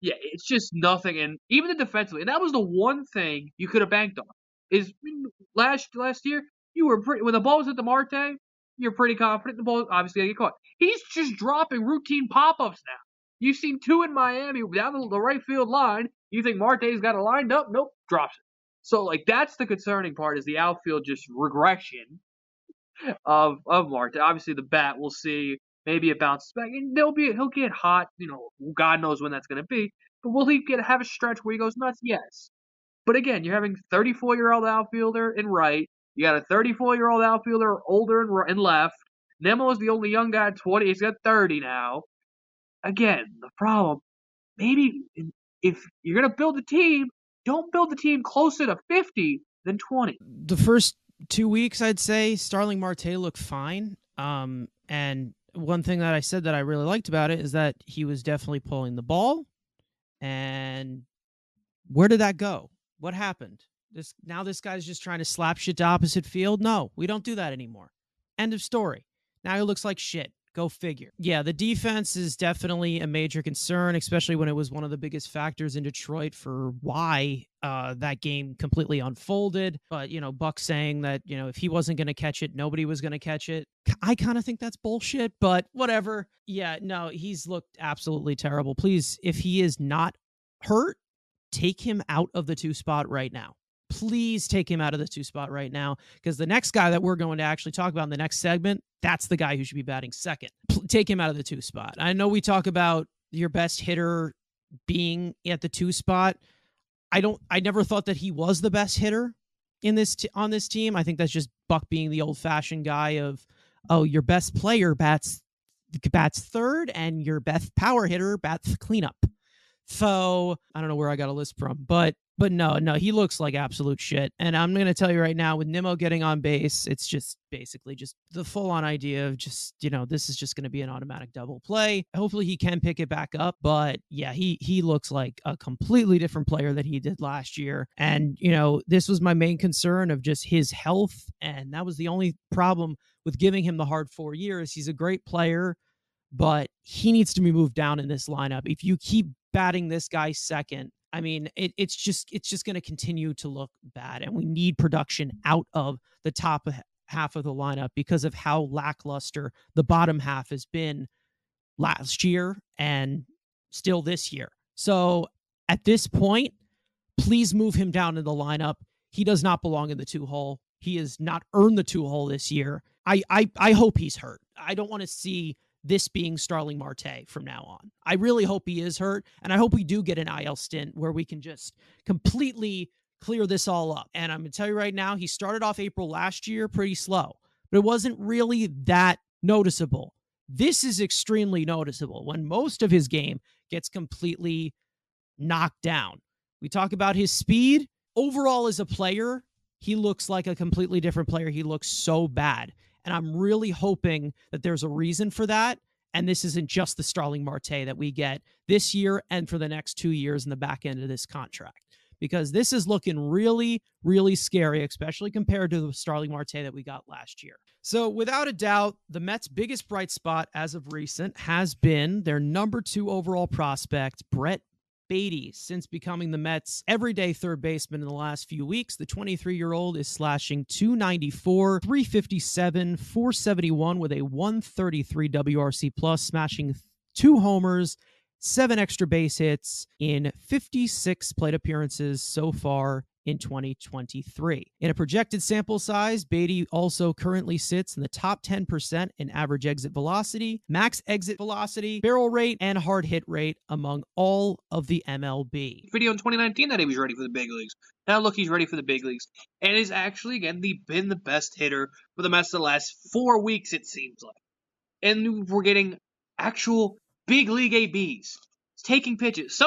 yeah, it's just nothing. And even defensively, and that was the one thing you could have banked on. Is last year, you were pretty, when the ball was at the Marte, you're pretty confident the ball obviously going to get caught. He's just dropping routine pop-ups now. You've seen two in Miami down the right field line. You think Marte's got it lined up? Nope, drops it. So, like, that's the concerning part is the outfield just regression of Marte. Obviously, the bat, we'll see. Maybe it bounces back. And he'll get hot. You know, God knows when that's going to be. But will he have a stretch where he goes nuts? Yes. But, again, you're having 34-year-old outfielder in right. You got a 34-year-old outfielder older in left. Nemo is the only young guy at 20. He's got 30 now. Again, the problem, maybe if you're going to build a team, don't build the team closer to 50 than 20. The first 2 weeks, I'd say, Starling Marte looked fine. And one thing that I said that I really liked about it is that he was definitely pulling the ball. And where did that go? What happened? This guy's just trying to slap shit to opposite field? No, we don't do that anymore. End of story. Now he looks like shit. Go figure. Yeah, the defense is definitely a major concern, especially when it was one of the biggest factors in Detroit for why that game completely unfolded. But, Buck saying that, if he wasn't going to catch it, nobody was going to catch it. I kind of think that's bullshit, but whatever. Yeah, no, he's looked absolutely terrible. Please, if he is not hurt, take him out of the 2 spot right now. Please take him out of the 2 spot right now, because the next guy that we're going to actually talk about in the next segment, that's the guy who should be batting second. Take him out of the 2 spot. I know we talk about your best hitter being at the 2 spot. I never thought that he was the best hitter in this on this team. I think that's just Buck being the old-fashioned guy of, your best player bats third and your best power hitter bats cleanup. So I don't know where I got a list from, but no, he looks like absolute shit. And I'm going to tell you right now, with Nimmo getting on base, it's just basically just the full on idea of just, this is just going to be an automatic double play. Hopefully he can pick it back up. But yeah, he looks like a completely different player than he did last year. And, this was my main concern of just his health. And that was the only problem with giving him the hard 4 years. He's a great player, but he needs to be moved down in this lineup. If you keep batting this guy second, I mean, it's just going to continue to look bad, and we need production out of the top half of the lineup because of how lackluster the bottom half has been last year and still this year. So at this point, please move him down in the lineup. He does not belong in the 2 hole. He has not earned the 2 hole this year. I hope he's hurt. I don't want to see this being Starling Marte from now on. I really hope he is hurt, and I hope we do get an IL stint where we can just completely clear this all up. And I'm going to tell you right now, he started off April last year pretty slow, but it wasn't really that noticeable. This is extremely noticeable when most of his game gets completely knocked down. We talk about his speed. Overall, as a player, he looks like a completely different player. He looks so bad. And I'm really hoping that there's a reason for that. And this isn't just the Starling Marte that we get this year and for the next 2 years in the back end of this contract, because this is looking really, really scary, especially compared to the Starling Marte that we got last year. So without a doubt, the Mets' biggest bright spot as of recent has been their number 2 overall prospect, Brett Baty. Since becoming the Mets' everyday third baseman in the last few weeks, the 23-year-old is slashing .294, .357, .471 with a .133 WRC+, smashing 2 homers, 7 extra base hits in 56 plate appearances so far in 2023. In a projected sample size, Baty also currently sits in the top 10% in average exit velocity, max exit velocity, barrel rate, and hard hit rate among all of the MLB. Video in 2019 that he was ready for the big leagues. Now look, he's ready for the big leagues. And he's actually, again, been the best hitter for the Mets the last 4 weeks, it seems like. And we're getting actual big league ABs. He's taking pitches.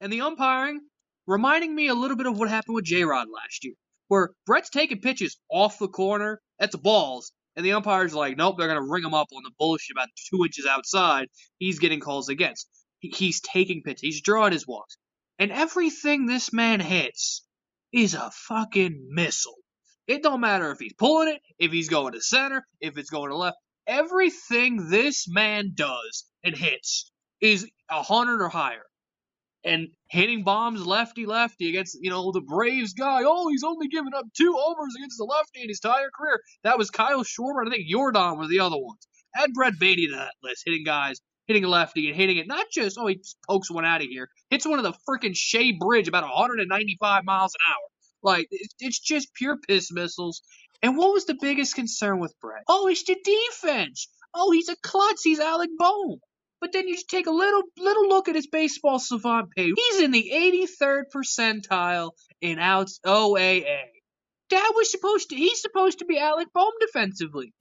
And the umpiring, reminding me a little bit of what happened with J-Rod last year, where Brett's taking pitches off the corner, at the balls, and the umpire's like, nope, they're going to ring him up on the bullshit about 2 inches outside. He's getting calls against. He's taking pitches. He's drawing his walks. And everything this man hits is a fucking missile. It don't matter if he's pulling it, if he's going to center, if it's going to left. Everything this man does and hits is 100 or higher. And hitting bombs lefty-lefty against, the Braves guy. Oh, he's only given up 2 homers against the lefty in his entire career. That was Kyle Schwarber, and I think Yordan were the other ones. Add Brett Baty to that list, hitting guys, hitting a lefty, and hitting it not just, he pokes one out of here. Hits one of the freaking Shea Bridge about 195 miles an hour. Like, it's just pure piss missiles. And what was the biggest concern with Brett? Oh, it's the defense. Oh, he's a klutz. He's Alec Bohm. But then you just take a little look at his baseball savant page. He's in the 83rd percentile in outs OAA. He's supposed to be Alec Bohm defensively.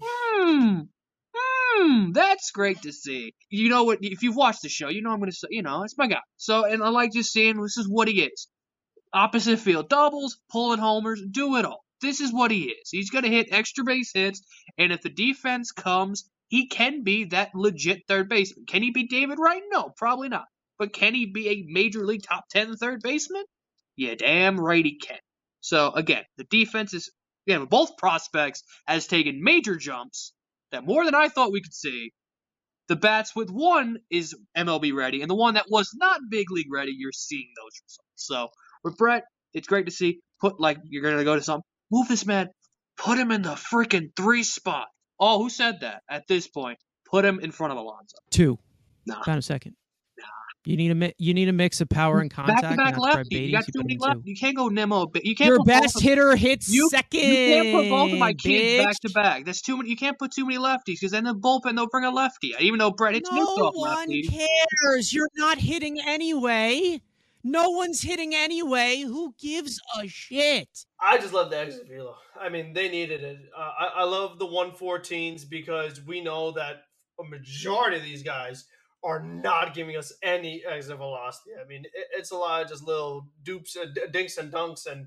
That's great to see. You know what? If you've watched the show, I'm going to say, it's my guy. So, and I like just seeing this is what he is. Opposite field doubles, pulling homers, do it all. This is what he is. He's going to hit extra base hits, and if the defense comes, He can be that legit third baseman. Can he be David Wright? No, probably not. But can he be a major league top 10 third baseman? Yeah, damn right he can. So, again, the defense is, again, both prospects has taken major jumps that more than I thought we could see. The bats with one is MLB ready, and the one that was not big league ready, you're seeing those results. So, with Brett, it's great to see. Put, like, you're going to go to something. Move this man. Put him in the freaking 3 spot. Oh, who said that at this point? Put him in front of Alonso. 2. Nah. About a second. Nah. You need a mix of power and contact. Back-to-back lefty. You got too many lefty. You can't go Nimmo. You can't. Your best hitter hits second. You can't put both of my kids back-to-back. That's too many. You can't put too many lefties because then the bullpen, they'll bring a lefty. Even though Brett hits no off lefty. No one cares. You're not hitting anyway. No one's hitting anyway. Who gives a shit? I just love the exit velo. I mean, they needed it. I love the 114s because we know that a majority of these guys are not giving us any exit velocity. I mean, it's a lot of just little dupes, dinks and dunks and,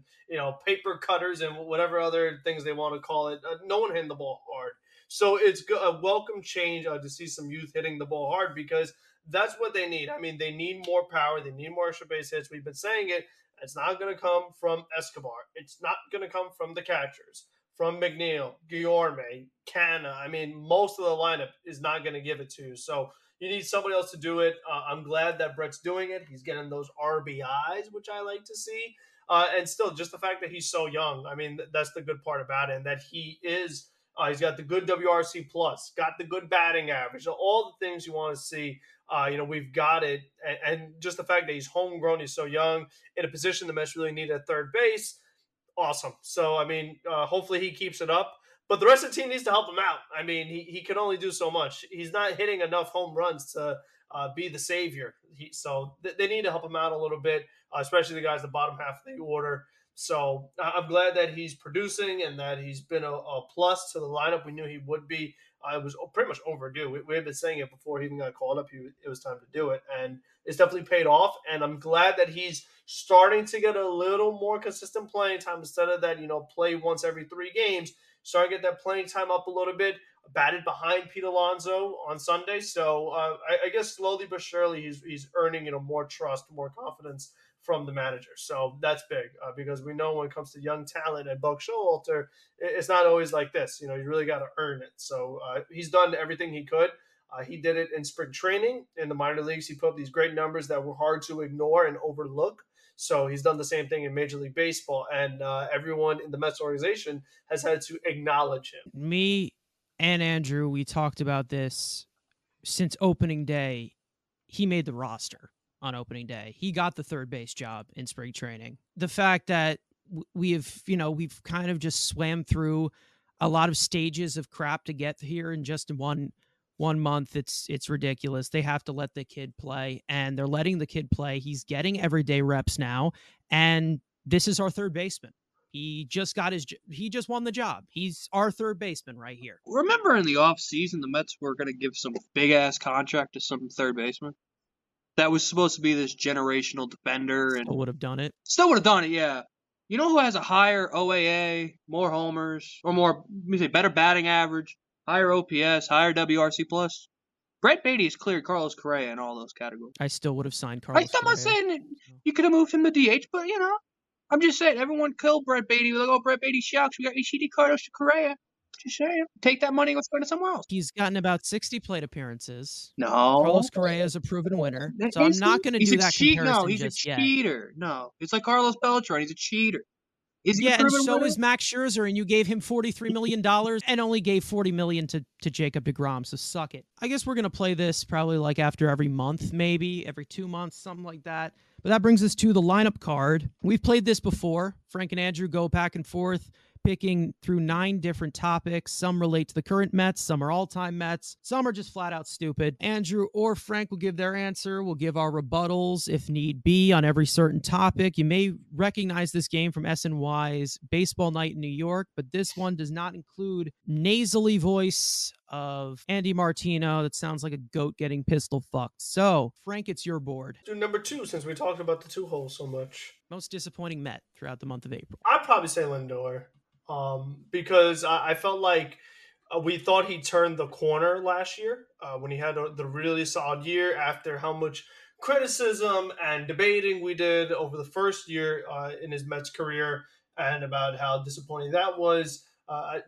paper cutters and whatever other things they want to call it. No one hitting the ball hard. So it's a welcome change to see some youth hitting the ball hard because – that's what they need. I mean, they need more power. They need more extra base hits. We've been saying it. It's not going to come from Escobar. It's not going to come from the catchers, from McNeil, Guillorme, Canha. I mean, most of the lineup is not going to give it to you. So you need somebody else to do it. I'm glad that Brett's doing it. He's getting those RBIs, which I like to see. And still, just the fact that he's so young, I mean, that's the good part about it, and that he is – he's got the good WRC+, got the good batting average, all the things you want to see. We've got it. And just the fact that he's homegrown, he's so young, in a position the Mets really need at third base, awesome. So, I mean, hopefully he keeps it up. But the rest of the team needs to help him out. I mean, he can only do so much. He's not hitting enough home runs to be the savior. So they need to help him out a little bit, especially the guys at the bottom half of the order. So I'm glad that he's producing and that he's been a plus to the lineup. We knew he would be. It was pretty much overdue. We had been saying it before he even got called up. It was time to do it. And it's definitely paid off. And I'm glad that he's starting to get a little more consistent playing time instead of that, play once every 3 games. Starting to get that playing time up a little bit. Batted behind Pete Alonso on Sunday. So I guess slowly but surely he's earning, more trust, more confidence from the manager. So that's big because we know when it comes to young talent and Buck Showalter, it's not always like this. You really got to earn it. So he's done everything he could. He did it in spring training. In the minor leagues, he put up these great numbers that were hard to ignore and overlook. So he's done the same thing in Major League Baseball. And everyone in the Mets organization has had to acknowledge him. Me and Andrew, we talked about this since opening day. He made the roster. On opening day, he got the third base job in spring training. The fact that we've kind of just swam through a lot of stages of crap to get here in just one month, it's ridiculous. They have to let the kid play, and they're letting the kid play. He's getting everyday reps now, and this is our third baseman. He just won the job. He's our third baseman right here. Remember in the offseason, the Mets were going to give some big-ass contract to some third baseman? That was supposed to be this generational defender. And would have done it. Still would have done it, yeah. You know who has a higher OAA, more homers, or better batting average, higher OPS, higher WRC+? Brett Baty has cleared Carlos Correa in all those categories. I still would have signed Carlos Correa. I'm not saying that you could have moved him to DH, but, I'm just saying everyone killed Brett Baty. We're like, oh, Brett Baty's shucks. We got Ishidi, Carlos Correa. Just saying. Take that money and go spend it somewhere else. He's gotten about 60 plate appearances. No. Carlos Correa is a proven winner. So I'm not going to do that comparison. No, he's a cheater. No. It's like Carlos Beltran. He's a cheater. Is Max Scherzer, and you gave him $43 million and only gave $40 million to Jacob deGrom, so suck it. I guess we're going to play this probably like after every month, maybe, every 2 months, something like that. But that brings us to the lineup card. We've played this before. Frank and Andrew go back and forth, picking through 9 different topics. Some relate to the current Mets. Some are all-time Mets. Some are just flat-out stupid. Andrew or Frank will give their answer. We'll give our rebuttals, if need be, on every certain topic. You may recognize this game from SNY's Baseball Night in New York, but this one does not include nasally voice of Andy Martino. That sounds like a goat getting pistol fucked. So, Frank, it's your board. Do number 2, since we talked about the 2-hole so much. Most disappointing Met throughout the month of April. I'd probably say Lindor. Because I felt like We thought he turned the corner last year when he had the really solid year after how much criticism and debating we did over the first year in his Mets career and about how disappointing that was.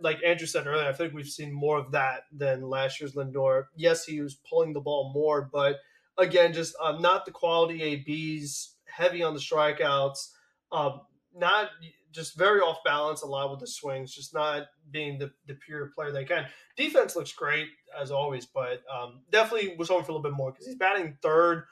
Like Andrew said earlier, I think we've seen more of that than last year's Lindor. Yes, he was pulling the ball more, but again, just not the quality ABs, heavy on the strikeouts, not just very off balance a lot with the swings, just not being the pure player they can. Defense looks great as always, but definitely was hoping for a little bit more because he's batting third.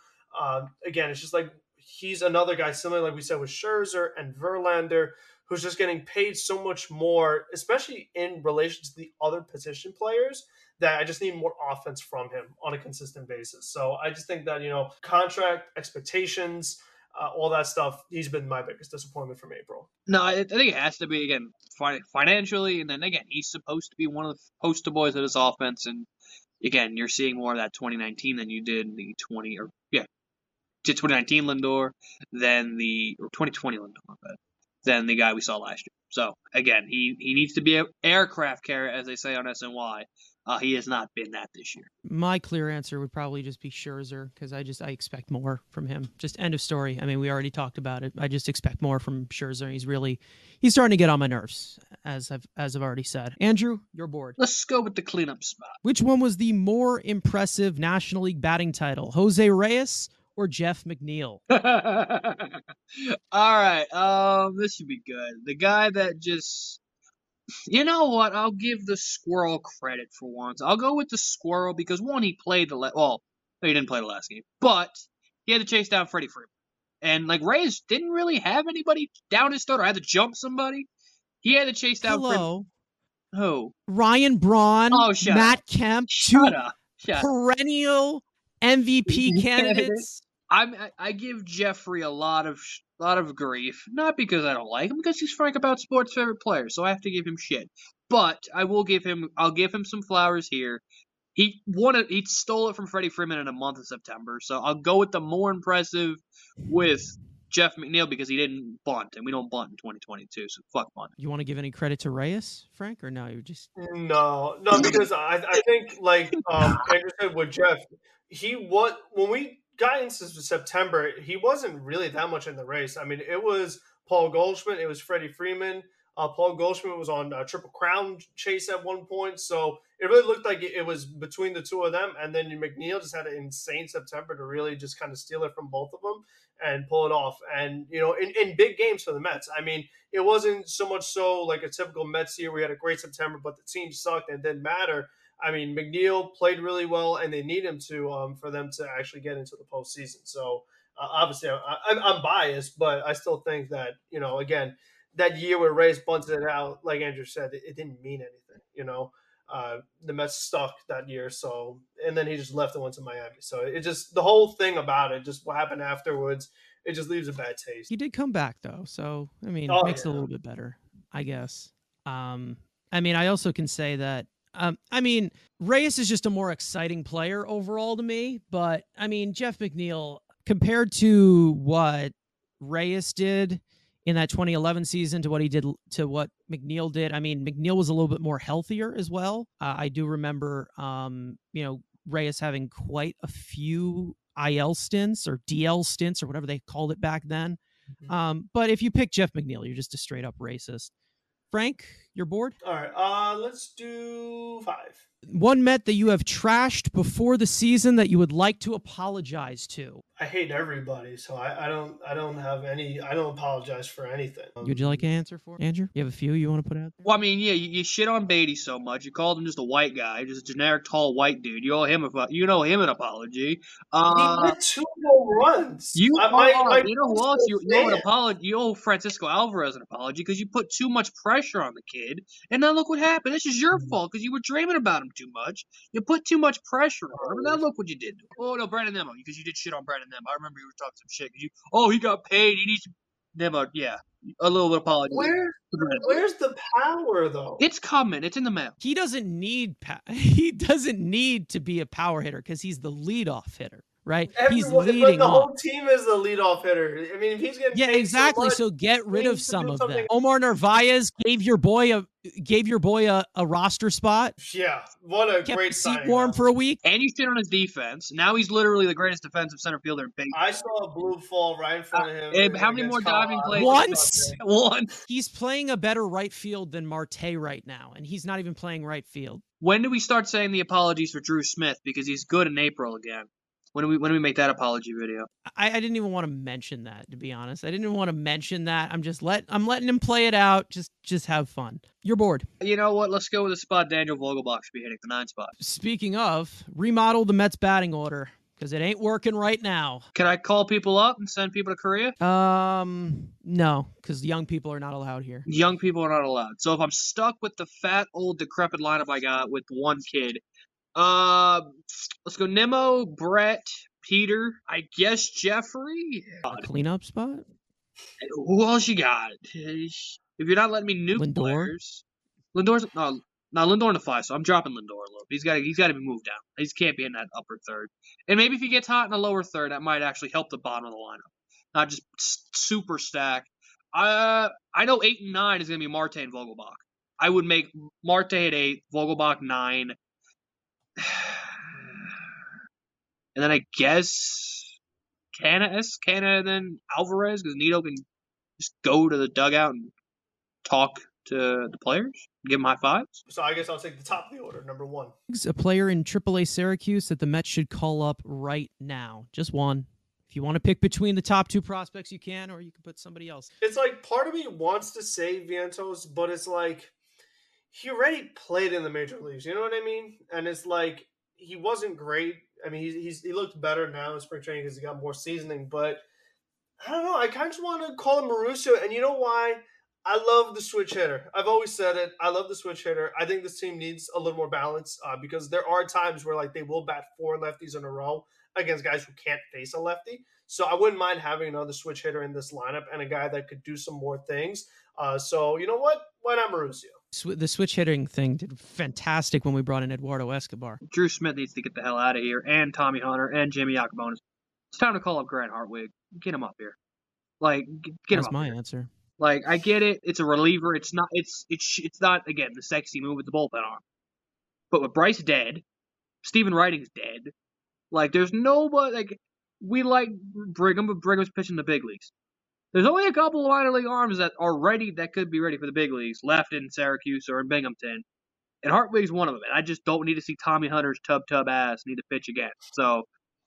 Again, it's just like he's another guy similar, like we said, with Scherzer and Verlander, who's just getting paid so much more, especially in relation to the other position players, that I just need more offense from him on a consistent basis. So I just think that, you know, contract expectations, all that stuff, he's been my biggest disappointment from April. No, I think it has to be, again, financially. And then, again, he's supposed to be one of the poster boys of this offense. And, again, you're seeing more of that 2019 than you did in the 2019 Lindor, than the 2020 Lindor, than the guy we saw last year. So, again, he needs to be an aircraft carrier, as they say on SNY. He has not been that this year. My clear answer would probably just be Scherzer, because I expect more from him. Just end of story. I mean, we already talked about it. I just expect more from Scherzer. He's starting to get on my nerves, as I've already said. Andrew, you're bored. Let's go with the cleanup spot. Which one was the more impressive National League batting title? Jose Reyes or Jeff McNeil? All right. This should be good. The guy that just... You know what? I'll give the squirrel credit for once. I'll go with the squirrel because, one, he played the last... Well, no, he didn't play the last game. But he had to chase down Freddie Freeman. And, like, Reyes didn't really have anybody down his throat or had to jump somebody. He had to chase down Freddie. Who? Ryan Braun, Matt Kemp. Shut up. Perennial MVP candidates. I give Jeffrey a lot of grief, not because I don't like him, because he's frank about sports favorite players, so I have to give him shit. But I'll give him some flowers here. He stole it from Freddie Freeman in the month of September, so I'll go with the more impressive with Jeff McNeil because he didn't bunt, and we don't bunt in 2022, so fuck bunt. You want to give any credit to Reyes, Frank, or no? You just no, because I think like Andrew said with Jeff, when we got into September, he wasn't really that much in the race. I mean, it was Paul Goldschmidt, it was Freddie Freeman. Paul Goldschmidt was on a Triple Crown chase at one point, so it really looked like it was between the two of them. And then McNeil just had an insane September to really just kind of steal it from both of them and pull it off. And, you know, in big games for the Mets, I mean, it wasn't so much so like a typical Mets year. We had a great September, but the team sucked and didn't matter. I mean, McNeil played really well, and they need him to for them to actually get into the postseason. So, obviously, I'm biased, but I still think that, you know, again, that year where Reyes bunted it out, like Andrew said, it didn't mean anything, you know. The Mets stuck that year, so – and then he just left and went to Miami. So, it just – the whole thing about it, just what happened afterwards, it just leaves a bad taste. He did come back, though. So, I mean, it makes it a little bit better, I guess. I mean, I also can say that I mean, Reyes is just a more exciting player overall to me, but I mean, Jeff McNeil, compared to what Reyes did in that 2011 season to what McNeil did, I mean, McNeil was a little bit more healthier as well. I do remember, you know, Reyes having quite a few IL stints or DL stints or whatever they called it back then. Mm-hmm. But if you pick Jeff McNeil, you're just a straight up racist. Frank, you're bored? All right, let's do 5. One Met that you have trashed before the season that you would like to apologize to. I hate everybody, so I don't apologize for anything. Would you like an answer for it, Andrew? You have a few you want to put out there? Well, I mean, yeah, you shit on Baty so much. You called him just a white guy, just a generic tall white dude. You owe him an apology. He did 2 home runs. You owe Francisco Alvarez an apology because you put too much pressure on the kid. And now look what happened. This is your fault because you were dreaming about him too much. You put too much pressure on him. And now look what you did. Oh, no, Brandon Nemo, because you did shit on Brandon Nemo. I remember you were talking some shit. He got paid. He needs to... Nemo, yeah. A little bit of apology. Where's the power, though? It's coming. It's in the mail. He doesn't need to be a power hitter because he's the leadoff hitter. right? Everyone, he's leading off. The whole team is the leadoff hitter. I mean, if he's getting paid exactly. So get rid of some of them. Omar Narvaez gave your boy a roster spot. Yeah, what a great signing. Kept warm for a week, and he stayed on his defense. Now he's literally the greatest defensive center fielder in baseball. I saw a blue fall right in front of him. How many more diving plays? One. He's playing a better right field than Marte right now, and he's not even playing right field. When do we start saying the apologies for Drew Smith because he's good in April again? When do we make that apology video? I didn't even want to mention that, to be honest. I didn't even want to mention that. I'm letting him play it out. Just have fun. You're bored. You know what? Let's go with the spot Daniel Vogelbach should be hitting, the 9 spot. Speaking of, remodel the Mets batting order because it ain't working right now. Can I call people up and send people to Korea? No, because young people are not allowed here. Young people are not allowed. So if I'm stuck with the fat, old, decrepit lineup I got with one kid, let's go Nimmo, Brett, Peter, I guess Jeffrey. A cleanup spot? Who else you got? If you're not letting me nuke Lindor? Players. Lindor's no, Lindor on the fly, so I'm dropping Lindor a little. He's got to be moved down. He can't be in that upper third. And maybe if he gets hot in the lower third, that might actually help the bottom of the lineup. Not just super stack. I know 8 and 9 is going to be Marte and Vogelbach. I would make Marte at 8, Vogelbach 9. And then I guess Canha, and then Alvarez, because Nido can just go to the dugout and talk to the players, and give them high fives. So I guess I'll take the top of the order, number 1. A player in AAA Syracuse that the Mets should call up right now. Just one. If you want to pick between the top 2 prospects, you can, or you can put somebody else. It's like part of me wants to say Vientos, but it's like, he already played in the major leagues, you know what I mean? And it's like, he wasn't great. I mean, he looked better now in spring training because he got more seasoning, but I don't know. I kind of want to call him Mauricio, and you know why? I love the switch hitter. I've always said it. I love the switch hitter. I think this team needs a little more balance because there are times where like they will bat 4 lefties in a row against guys who can't face a lefty. So I wouldn't mind having another switch hitter in this lineup and a guy that could do some more things. So you know what? Why not Mauricio? The switch hitting thing did fantastic when we brought in Eduardo Escobar. Drew Smith needs to get the hell out of here, and Tommy Hunter, and Jimmy Yacabonis. It's time to call up Grant Hartwig. Get him up here. Like, get him up. That's my answer. Like, I get it. It's a reliever. It's not again, the sexy move with the bullpen arm. But with Bryce dead, Stephen Wrighting's dead. Like, there's nobody. Like, we like Brigham, but Brigham's pitching the big leagues. There's only a couple of minor league arms that could be ready for the big leagues, left in Syracuse or in Binghamton. And Hartwig's one of them. And I just don't need to see Tommy Hunter's tub ass need to pitch again. So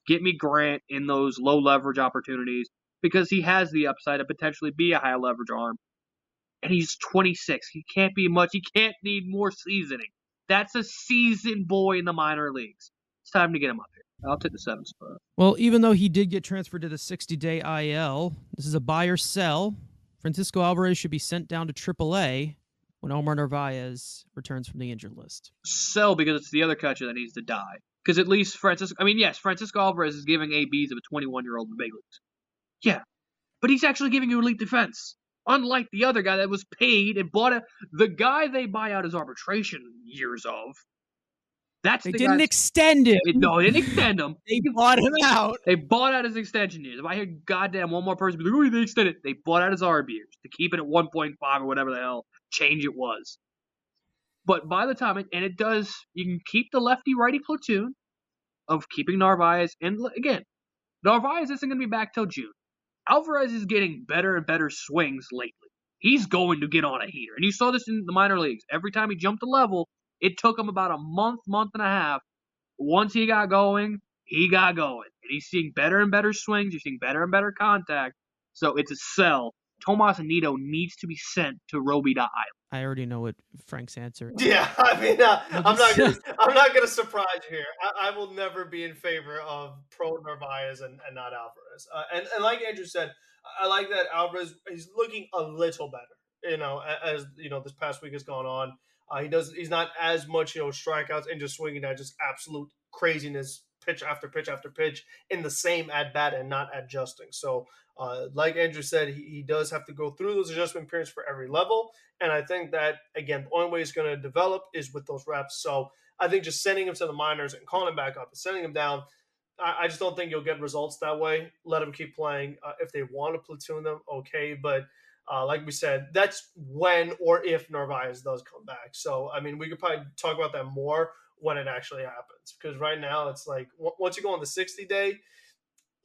get me Grant in those low leverage opportunities because he has the upside to potentially be a high leverage arm. And he's 26. He can't be much. He can't need more seasoning. That's a seasoned boy in the minor leagues. It's time to get him up here. I'll take the 7 spot. Well, even though he did get transferred to the 60-day IL, this is a buy or sell. Francisco Alvarez should be sent down to AAA when Omar Narvaez returns from the injured list. Sell because it's the other catcher that needs to die. Because at least Francisco Alvarez is giving ABs of a 21-year-old in the big leagues. Yeah, but he's actually giving you elite defense. Unlike the other guy that was paid and bought the guy they buy out his arbitration years of. They didn't extend him. They bought him out. They bought out his extension years. If I hear goddamn one more person be like, oh, they extended it. They bought out his RB years to keep it at 1.5 or whatever the hell change it was. But by the time, you can keep the lefty-righty platoon of keeping Narvaez. And again, Narvaez isn't going to be back till June. Alvarez is getting better and better swings lately. He's going to get on a heater. And you saw this in the minor leagues. Every time he jumped a level, it took him about a month and a half. Once he got going, And he's seeing better and better swings. You're seeing better and better contact. So it's a sell. Tomas Nido needs to be sent to Robida Island. I already know what Frank's answer is. Yeah, I mean, I'm not gonna surprise you here. I will never be in favor of pro Narvaez and not Alvarez. And like Andrew said, I like that Alvarez. He's looking a little better, you know, as you know, this past week has gone on. He's not as much, you know, strikeouts and just swinging at just absolute craziness, pitch after pitch after pitch in the same at bat and not adjusting. So, like Andrew said, he does have to go through those adjustment periods for every level. And I think that again, the only way he's going to develop is with those reps. So I think just sending him to the minors and calling him back up and sending him down I just don't think you'll get results that way. Let them keep playing. If they want to platoon them, okay. But like we said, that's when or if Narvaez does come back. So, I mean, we could probably talk about that more when it actually happens. Because right now it's like once you go on the 60-day,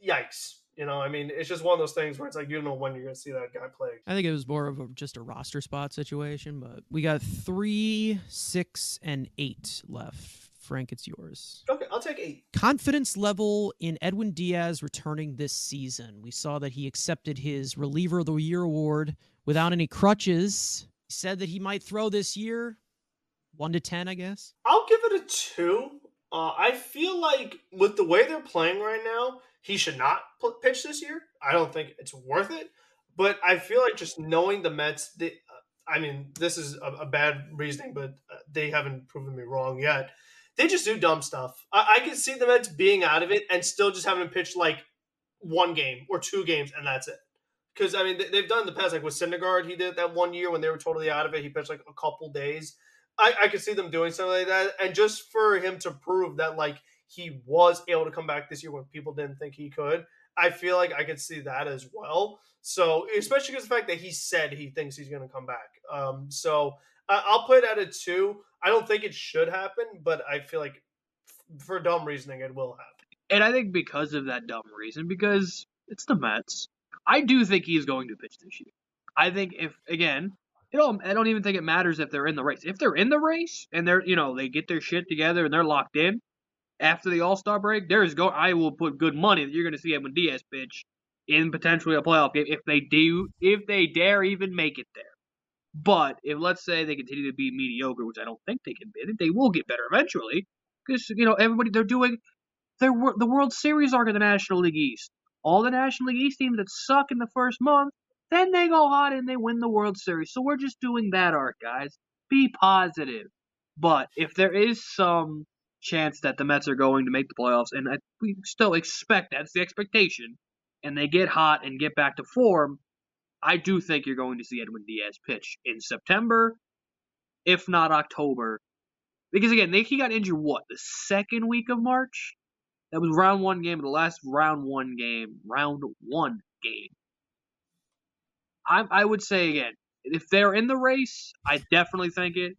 yikes. You know, I mean, it's just one of those things where it's like you don't know when you're going to see that guy play. I think it was more of just a roster spot situation. But we got 3, 6, and 8 left. Frank, it's yours. Okay, I'll take 8. Confidence level in Edwin Diaz returning this season. We saw that he accepted his Reliever of the Year award without any crutches. He said that he might throw this year. 1 to 10, I guess. I'll give it a 2. I feel like with the way they're playing right now, he should not pitch this year. I don't think it's worth it. But I feel like just knowing the Mets, I mean, this is a bad reasoning, but they haven't proven me wrong yet. They just do dumb stuff. I can see the Mets being out of it and still just having to pitch like 1 game or 2 games, and that's it. Because, I mean, they've done in the past, like with Syndergaard, he did that 1 year when they were totally out of it. He pitched like a couple days. I could see them doing something like that. And just for him to prove that, like, he was able to come back this year when people didn't think he could, I feel like I could see that as well. So, especially because the fact that he said he thinks he's going to come back. So, I'll put it at a 2. I don't think it should happen, but I feel like for dumb reasoning, it will happen. And I think because of that dumb reason, because it's the Mets, I do think he's going to pitch this year. I think I don't even think it matters if they're in the race. If they're in the race and they're, you know, they get their shit together and they're locked in after the All-Star break, I will put good money that you're going to see Edwin Diaz pitch in potentially a playoff game if they dare even make it there. But if, let's say, they continue to be mediocre, which I don't think they can be, I think they will get better eventually. Because, you know, everybody, the World Series arc of the National League East. All the National League East teams that suck in the first month, then they go hot and they win the World Series. So we're just doing that arc, guys. Be positive. But if there is some chance that the Mets are going to make the playoffs, and we still expect that's the expectation, and they get hot and get back to form, I do think you're going to see Edwin Diaz pitch in September, if not October. Because, again, he got injured, the second week of March? That was round one game. I would say, again, if they're in the race, I definitely think it.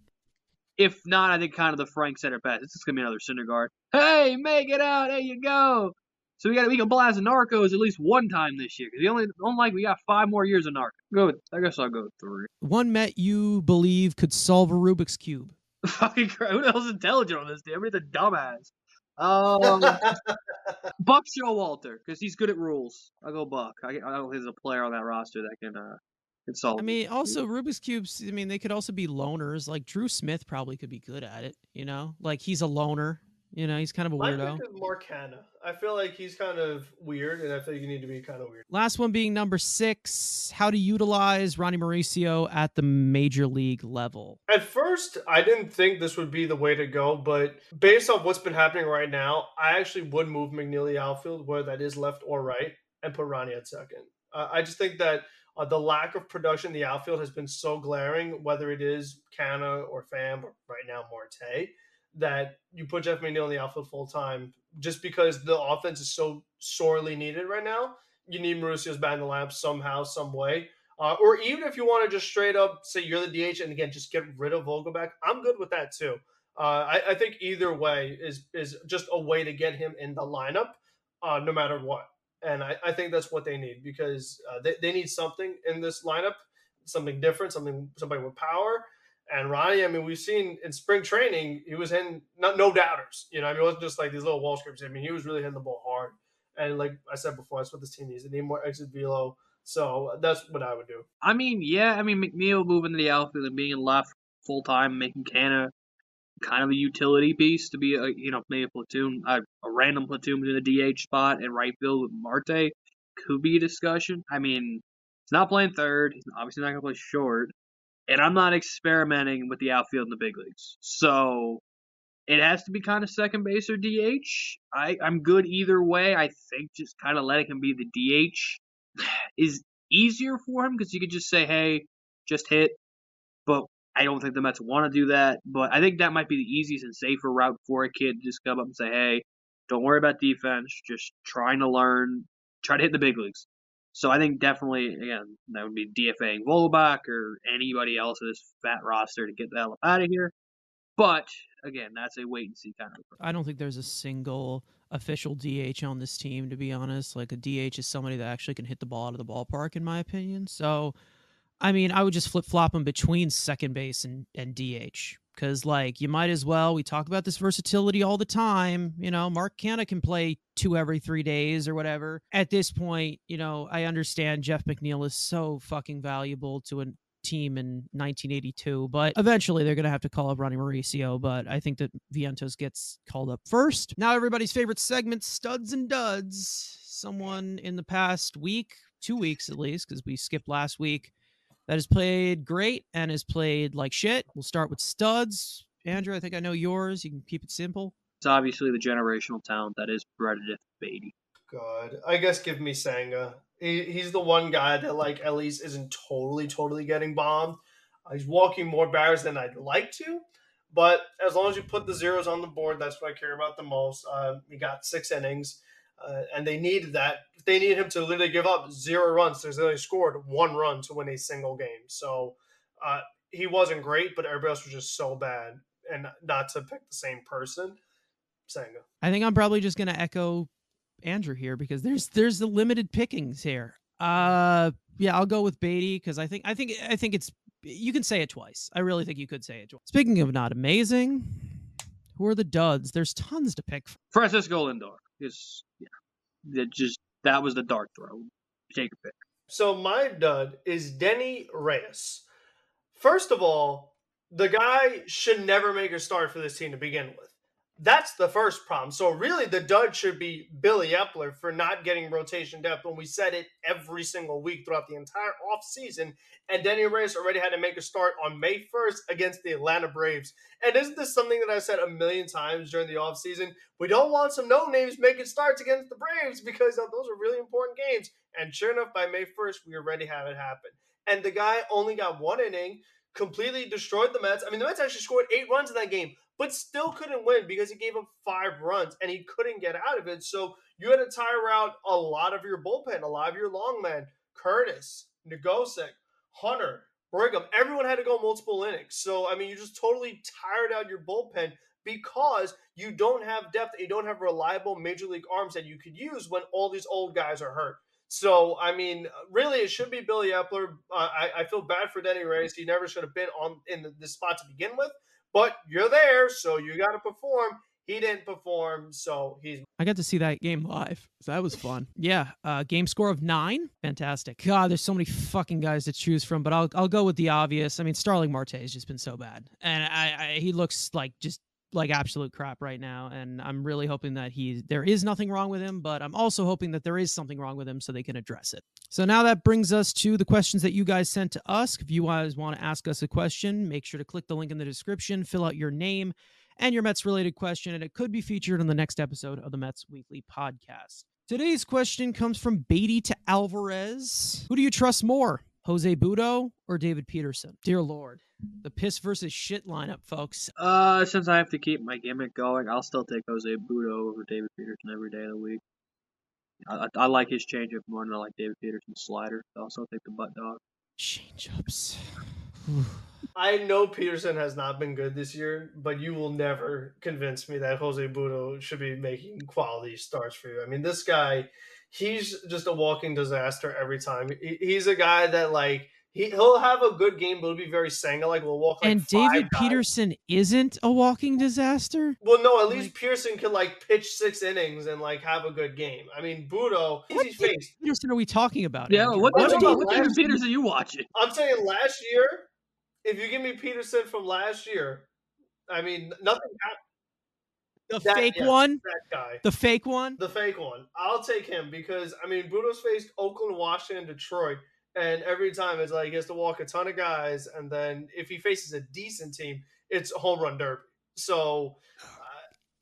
If not, I think kind of the Frank said it best. It's just going to be another Syndergaard. Hey, make it out. There you go. So we can blast Narcos at least one time this year because we got 5 more years of Narcos. I guess I'll go with 3. One Met you believe could solve a Rubik's Cube. Fucking crap. Who the hell's intelligent on this day? Everybody's a dumbass. Buck Showalter, because he's good at rules. I'll go Buck. I don't think there's a player on that roster that can solve. I mean, also Rubik's Cubes. I mean, they could also be loners. Like Drew Smith probably could be good at it. You know, like he's a loner. You know, he's kind of a weirdo. I think it's Mark Canha. I feel like he's kind of weird, and I feel you need to be kind of weird. Last one being number 6, how to utilize Ronny Mauricio at the major league level. At first, I didn't think this would be the way to go, but based off what's been happening right now, I actually would move McNeil outfield, whether that is left or right, and put Ronny at second. I just think that the lack of production in the outfield has been so glaring, whether it is Canha or Pham or right now Marte, that you put Jeff McNeil in the outfield full-time just because the offense is so sorely needed right now. You need Mauricio's bat in the lab somehow, some way. Or even if you want to just straight up say you're the DH and, again, just get rid of Vogelbach, I'm good with that too. I think either way is just a way to get him in the lineup no matter what. And I think that's what they need because they need something in this lineup, something different, somebody with power. And Ronny, I mean, we've seen in spring training, he was hitting no doubters. You know, I mean, it wasn't just like these little wall scripts. I mean, he was really hitting the ball hard. And like I said before, that's what this team needs. They need more exit velo. So that's what I would do. I mean, yeah. I mean, McNeil moving to the outfield and being in left full-time, making Canha kind of a utility piece to be, maybe a platoon, a random platoon to the DH spot and right field with Marte could be a discussion. I mean, he's not playing third. He's obviously not going to play short. And I'm not experimenting with the outfield in the big leagues. So it has to be kind of second base or DH. I'm good either way. I think just kind of letting him be the DH is easier for him because you could just say, hey, just hit. But I don't think the Mets want to do that. But I think that might be the easiest and safer route for a kid to just come up and say, hey, Don't worry about defense. Just trying to learn, try to hit the big leagues. So I think definitely, again, that would be DFAing Vogelbach or anybody else in this fat roster to get the hell out of here. But, again, that's a wait-and-see kind of approach. I don't think there's a single official DH on this team, to be honest. Like, a DH is somebody that actually can hit the ball out of the ballpark, in my opinion. So, I mean, I would just flip-flop them between second base and DH. Because, like, you might as well, we talk about this versatility all the time. You know, Mark Canha can play 2 every 3 days or whatever. At this point, you know, I understand Jeff McNeil is so fucking valuable to an team in 1982, but eventually they're going to have to call up Ronnie Mauricio, but I think that Vientos gets called up first. Now everybody's favorite segment, studs and duds. Someone in the past week, 2 weeks at least, because we skipped last week, that has played great and has played like shit. We'll start with studs. Andrew, I think I know yours. You can keep it simple. It's obviously the generational talent that is Brett Baty. God, I guess give me Sanga. He's the one guy that, like, at least isn't totally getting bombed. He's walking more barriers than I'd like to, but as long as you put the zeros on the board, that's what I care about the most. He got 6 innings, and they needed that. They needed him to literally give up 0 runs because they only scored 1 run to win a single game. So he wasn't great, but everybody else was just so bad, and not to pick the same person. Sanga. I think I'm probably just going to echo Andrew here because there's the limited pickings here. Yeah, I'll go with Baty because I think it's, you can say it twice. I really think you could say it twice. Speaking of not amazing, who are the duds? There's tons to pick from. Francisco Lindor is, yeah, that was the dark throw. Take a pick. So my dud is Denyi Reyes. First of all, the guy should never make a start for this team to begin with. That's the first problem. So really the dud should be Billy Eppler for not getting rotation depth when we said it every single week throughout the entire offseason. And Denyi Reyes already had to make a start on May 1st against the Atlanta Braves. And isn't this something that I said a million times during the offseason? We don't want some no-names making starts against the Braves because those are really important games. And sure enough, by May 1st, we already have it happen. And the guy only got 1 inning, completely destroyed the Mets. I mean, the Mets actually scored 8 runs in that game, but still couldn't win because he gave up 5 runs and he couldn't get out of it. So you had to tire out a lot of your bullpen, a lot of your long men, Curtis, Nogosek, Hunter, Brigham. Everyone had to go multiple innings. So, I mean, you just totally tired out your bullpen because you don't have depth. You don't have reliable major league arms that you could use when all these old guys are hurt. So, I mean, really, it should be Billy Eppler. I feel bad for Denyi Reyes. He never should have been in this spot to begin with. But you're there, so you got to perform. He didn't perform, so he's... I got to see that game live, so that was fun. Yeah, game score of 9. Fantastic. God, there's so many fucking guys to choose from, but I'll go with the obvious. I mean, Starling Marte has just been so bad. And he looks like just like absolute crap right now, and I'm really hoping that there is nothing wrong with him, but I'm also hoping that there is something wrong with him so they can address it. So now that brings us to the questions that you guys sent to us. If you guys want to ask us a question, make sure to click the link in the description, fill out your name and your Mets-related question, and it could be featured on the next episode of the Mets Weekly Podcast. Today's question comes from Baty to Alvarez. Who do you trust more, José Buttó or David Peterson? Dear Lord, the piss versus shit lineup, folks. Since I have to keep my gimmick going, I'll still take José Buttó over David Peterson every day of the week. I like his changeup more than I like David Peterson's slider. I also take the butt dog. Changeups. I know Peterson has not been good this year, but you will never convince me that José Buttó should be making quality starts for you. I mean, this guy... he's just a walking disaster every time. He's a guy that, like, he'll have a good game, but it'll be very Sanga. Like, we'll walk like and five David guys. Peterson isn't a walking disaster? Well, no, at least Peterson can, like, pitch 6 innings and, like, have a good game. I mean, Buttó, easy face. Peterson are we talking about? Yeah, Andrew? What David Peterson are you watching? I'm saying last year, if you give me Peterson from last year, I mean, nothing happened. The fake one. I'll take him because, I mean, Buttó's faced Oakland, Washington, Detroit, and every time it's like he has to walk a ton of guys, and then if he faces a decent team, it's a home run derby. So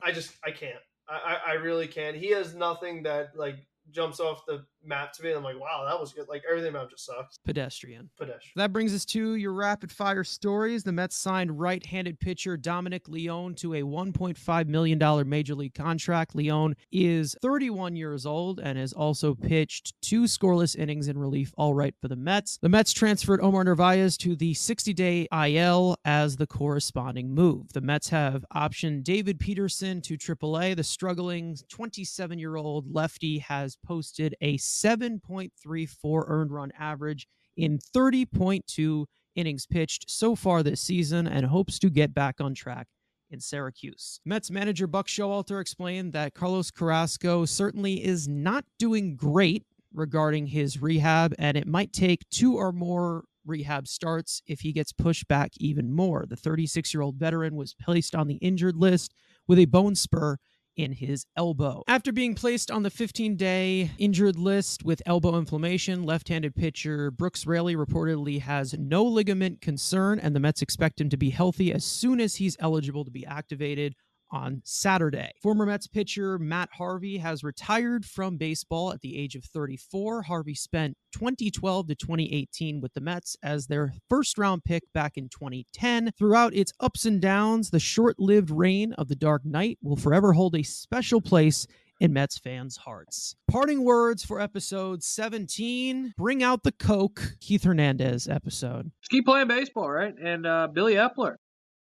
I can't. I really can't. He has nothing that, like, jumps off the map to me, and I'm like, wow, that was good. Like, everything about it just sucks. Pedestrian. That brings us to your rapid fire stories. The Mets signed right-handed pitcher Dominic Leone to a $1.5 million major league contract. Leone is 31 years old and has also pitched 2 scoreless innings in relief, all right, for the Mets. The Mets transferred Omar Narvaez to the 60-day IL as the corresponding move. The Mets have optioned David Peterson to AAA. The struggling 27-year-old lefty has posted a 7.34 earned run average in 30.2 innings pitched so far this season and hopes to get back on track in Syracuse. Mets manager Buck Showalter explained that Carlos Carrasco certainly is not doing great regarding his rehab, and it might take 2 or more rehab starts if he gets pushed back even more. The 36-year-old veteran was placed on the injured list with a bone spur in his elbow. After being placed on the 15-day injured list with elbow inflammation, left-handed pitcher Brooks Raley reportedly has no ligament concern, and the Mets expect him to be healthy as soon as he's eligible to be activated on Saturday. Former Mets pitcher Matt Harvey has retired from baseball at the age of 34. Harvey spent 2012 to 2018 with the Mets as their first-round pick back in 2010. Throughout its ups and downs, the short-lived reign of the Dark Knight will forever hold a special place in Mets fans' hearts. Parting words for episode 17, bring out the Coke, Keith Hernandez episode. Just keep playing baseball, right? And Billy Eppler.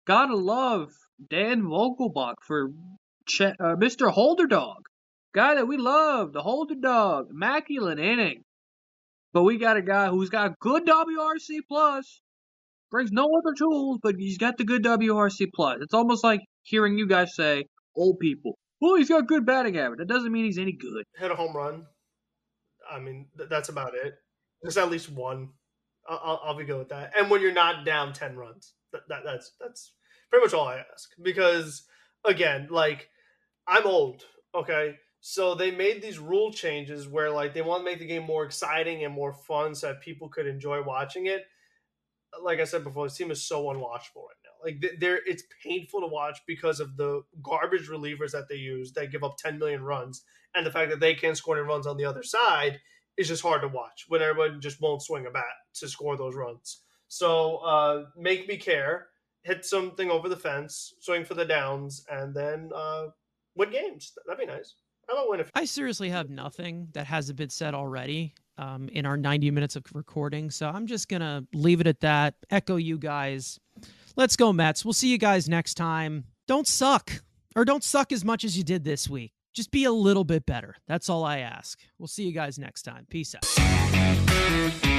Gotta love Dan Vogelbach for Mr. Holder Dog. Guy that we love, the Holder Dog. Immaculate inning. But we got a guy who's got good WRC+, brings no other tools, but he's got the good WRC+. It's almost like hearing you guys say, old people, well, he's got good batting average. That doesn't mean he's any good. Hit a home run. I mean, that's about it. There's at least one. I'll be good with that. And when you're not down 10 runs, that's pretty much all I ask, because again, like, I'm old, okay? So they made these rule changes where, like, they want to make the game more exciting and more fun so that people could enjoy watching it. Like I said before, this team is so unwatchable right now. Like, it's painful to watch because of the garbage relievers that they use that give up 10 million runs, and the fact that they can't score any runs on the other side is just hard to watch when everyone just won't swing a bat to score those runs. So make me care. Hit something over the fence, swing for the downs, and then win games. That'd be nice. I don't win if I seriously have nothing that hasn't been said already in our 90 minutes of recording, so I'm just going to leave it at that. Echo you guys. Let's go, Mets. We'll see you guys next time. Don't suck, or don't suck as much as you did this week. Just be a little bit better. That's all I ask. We'll see you guys next time. Peace out.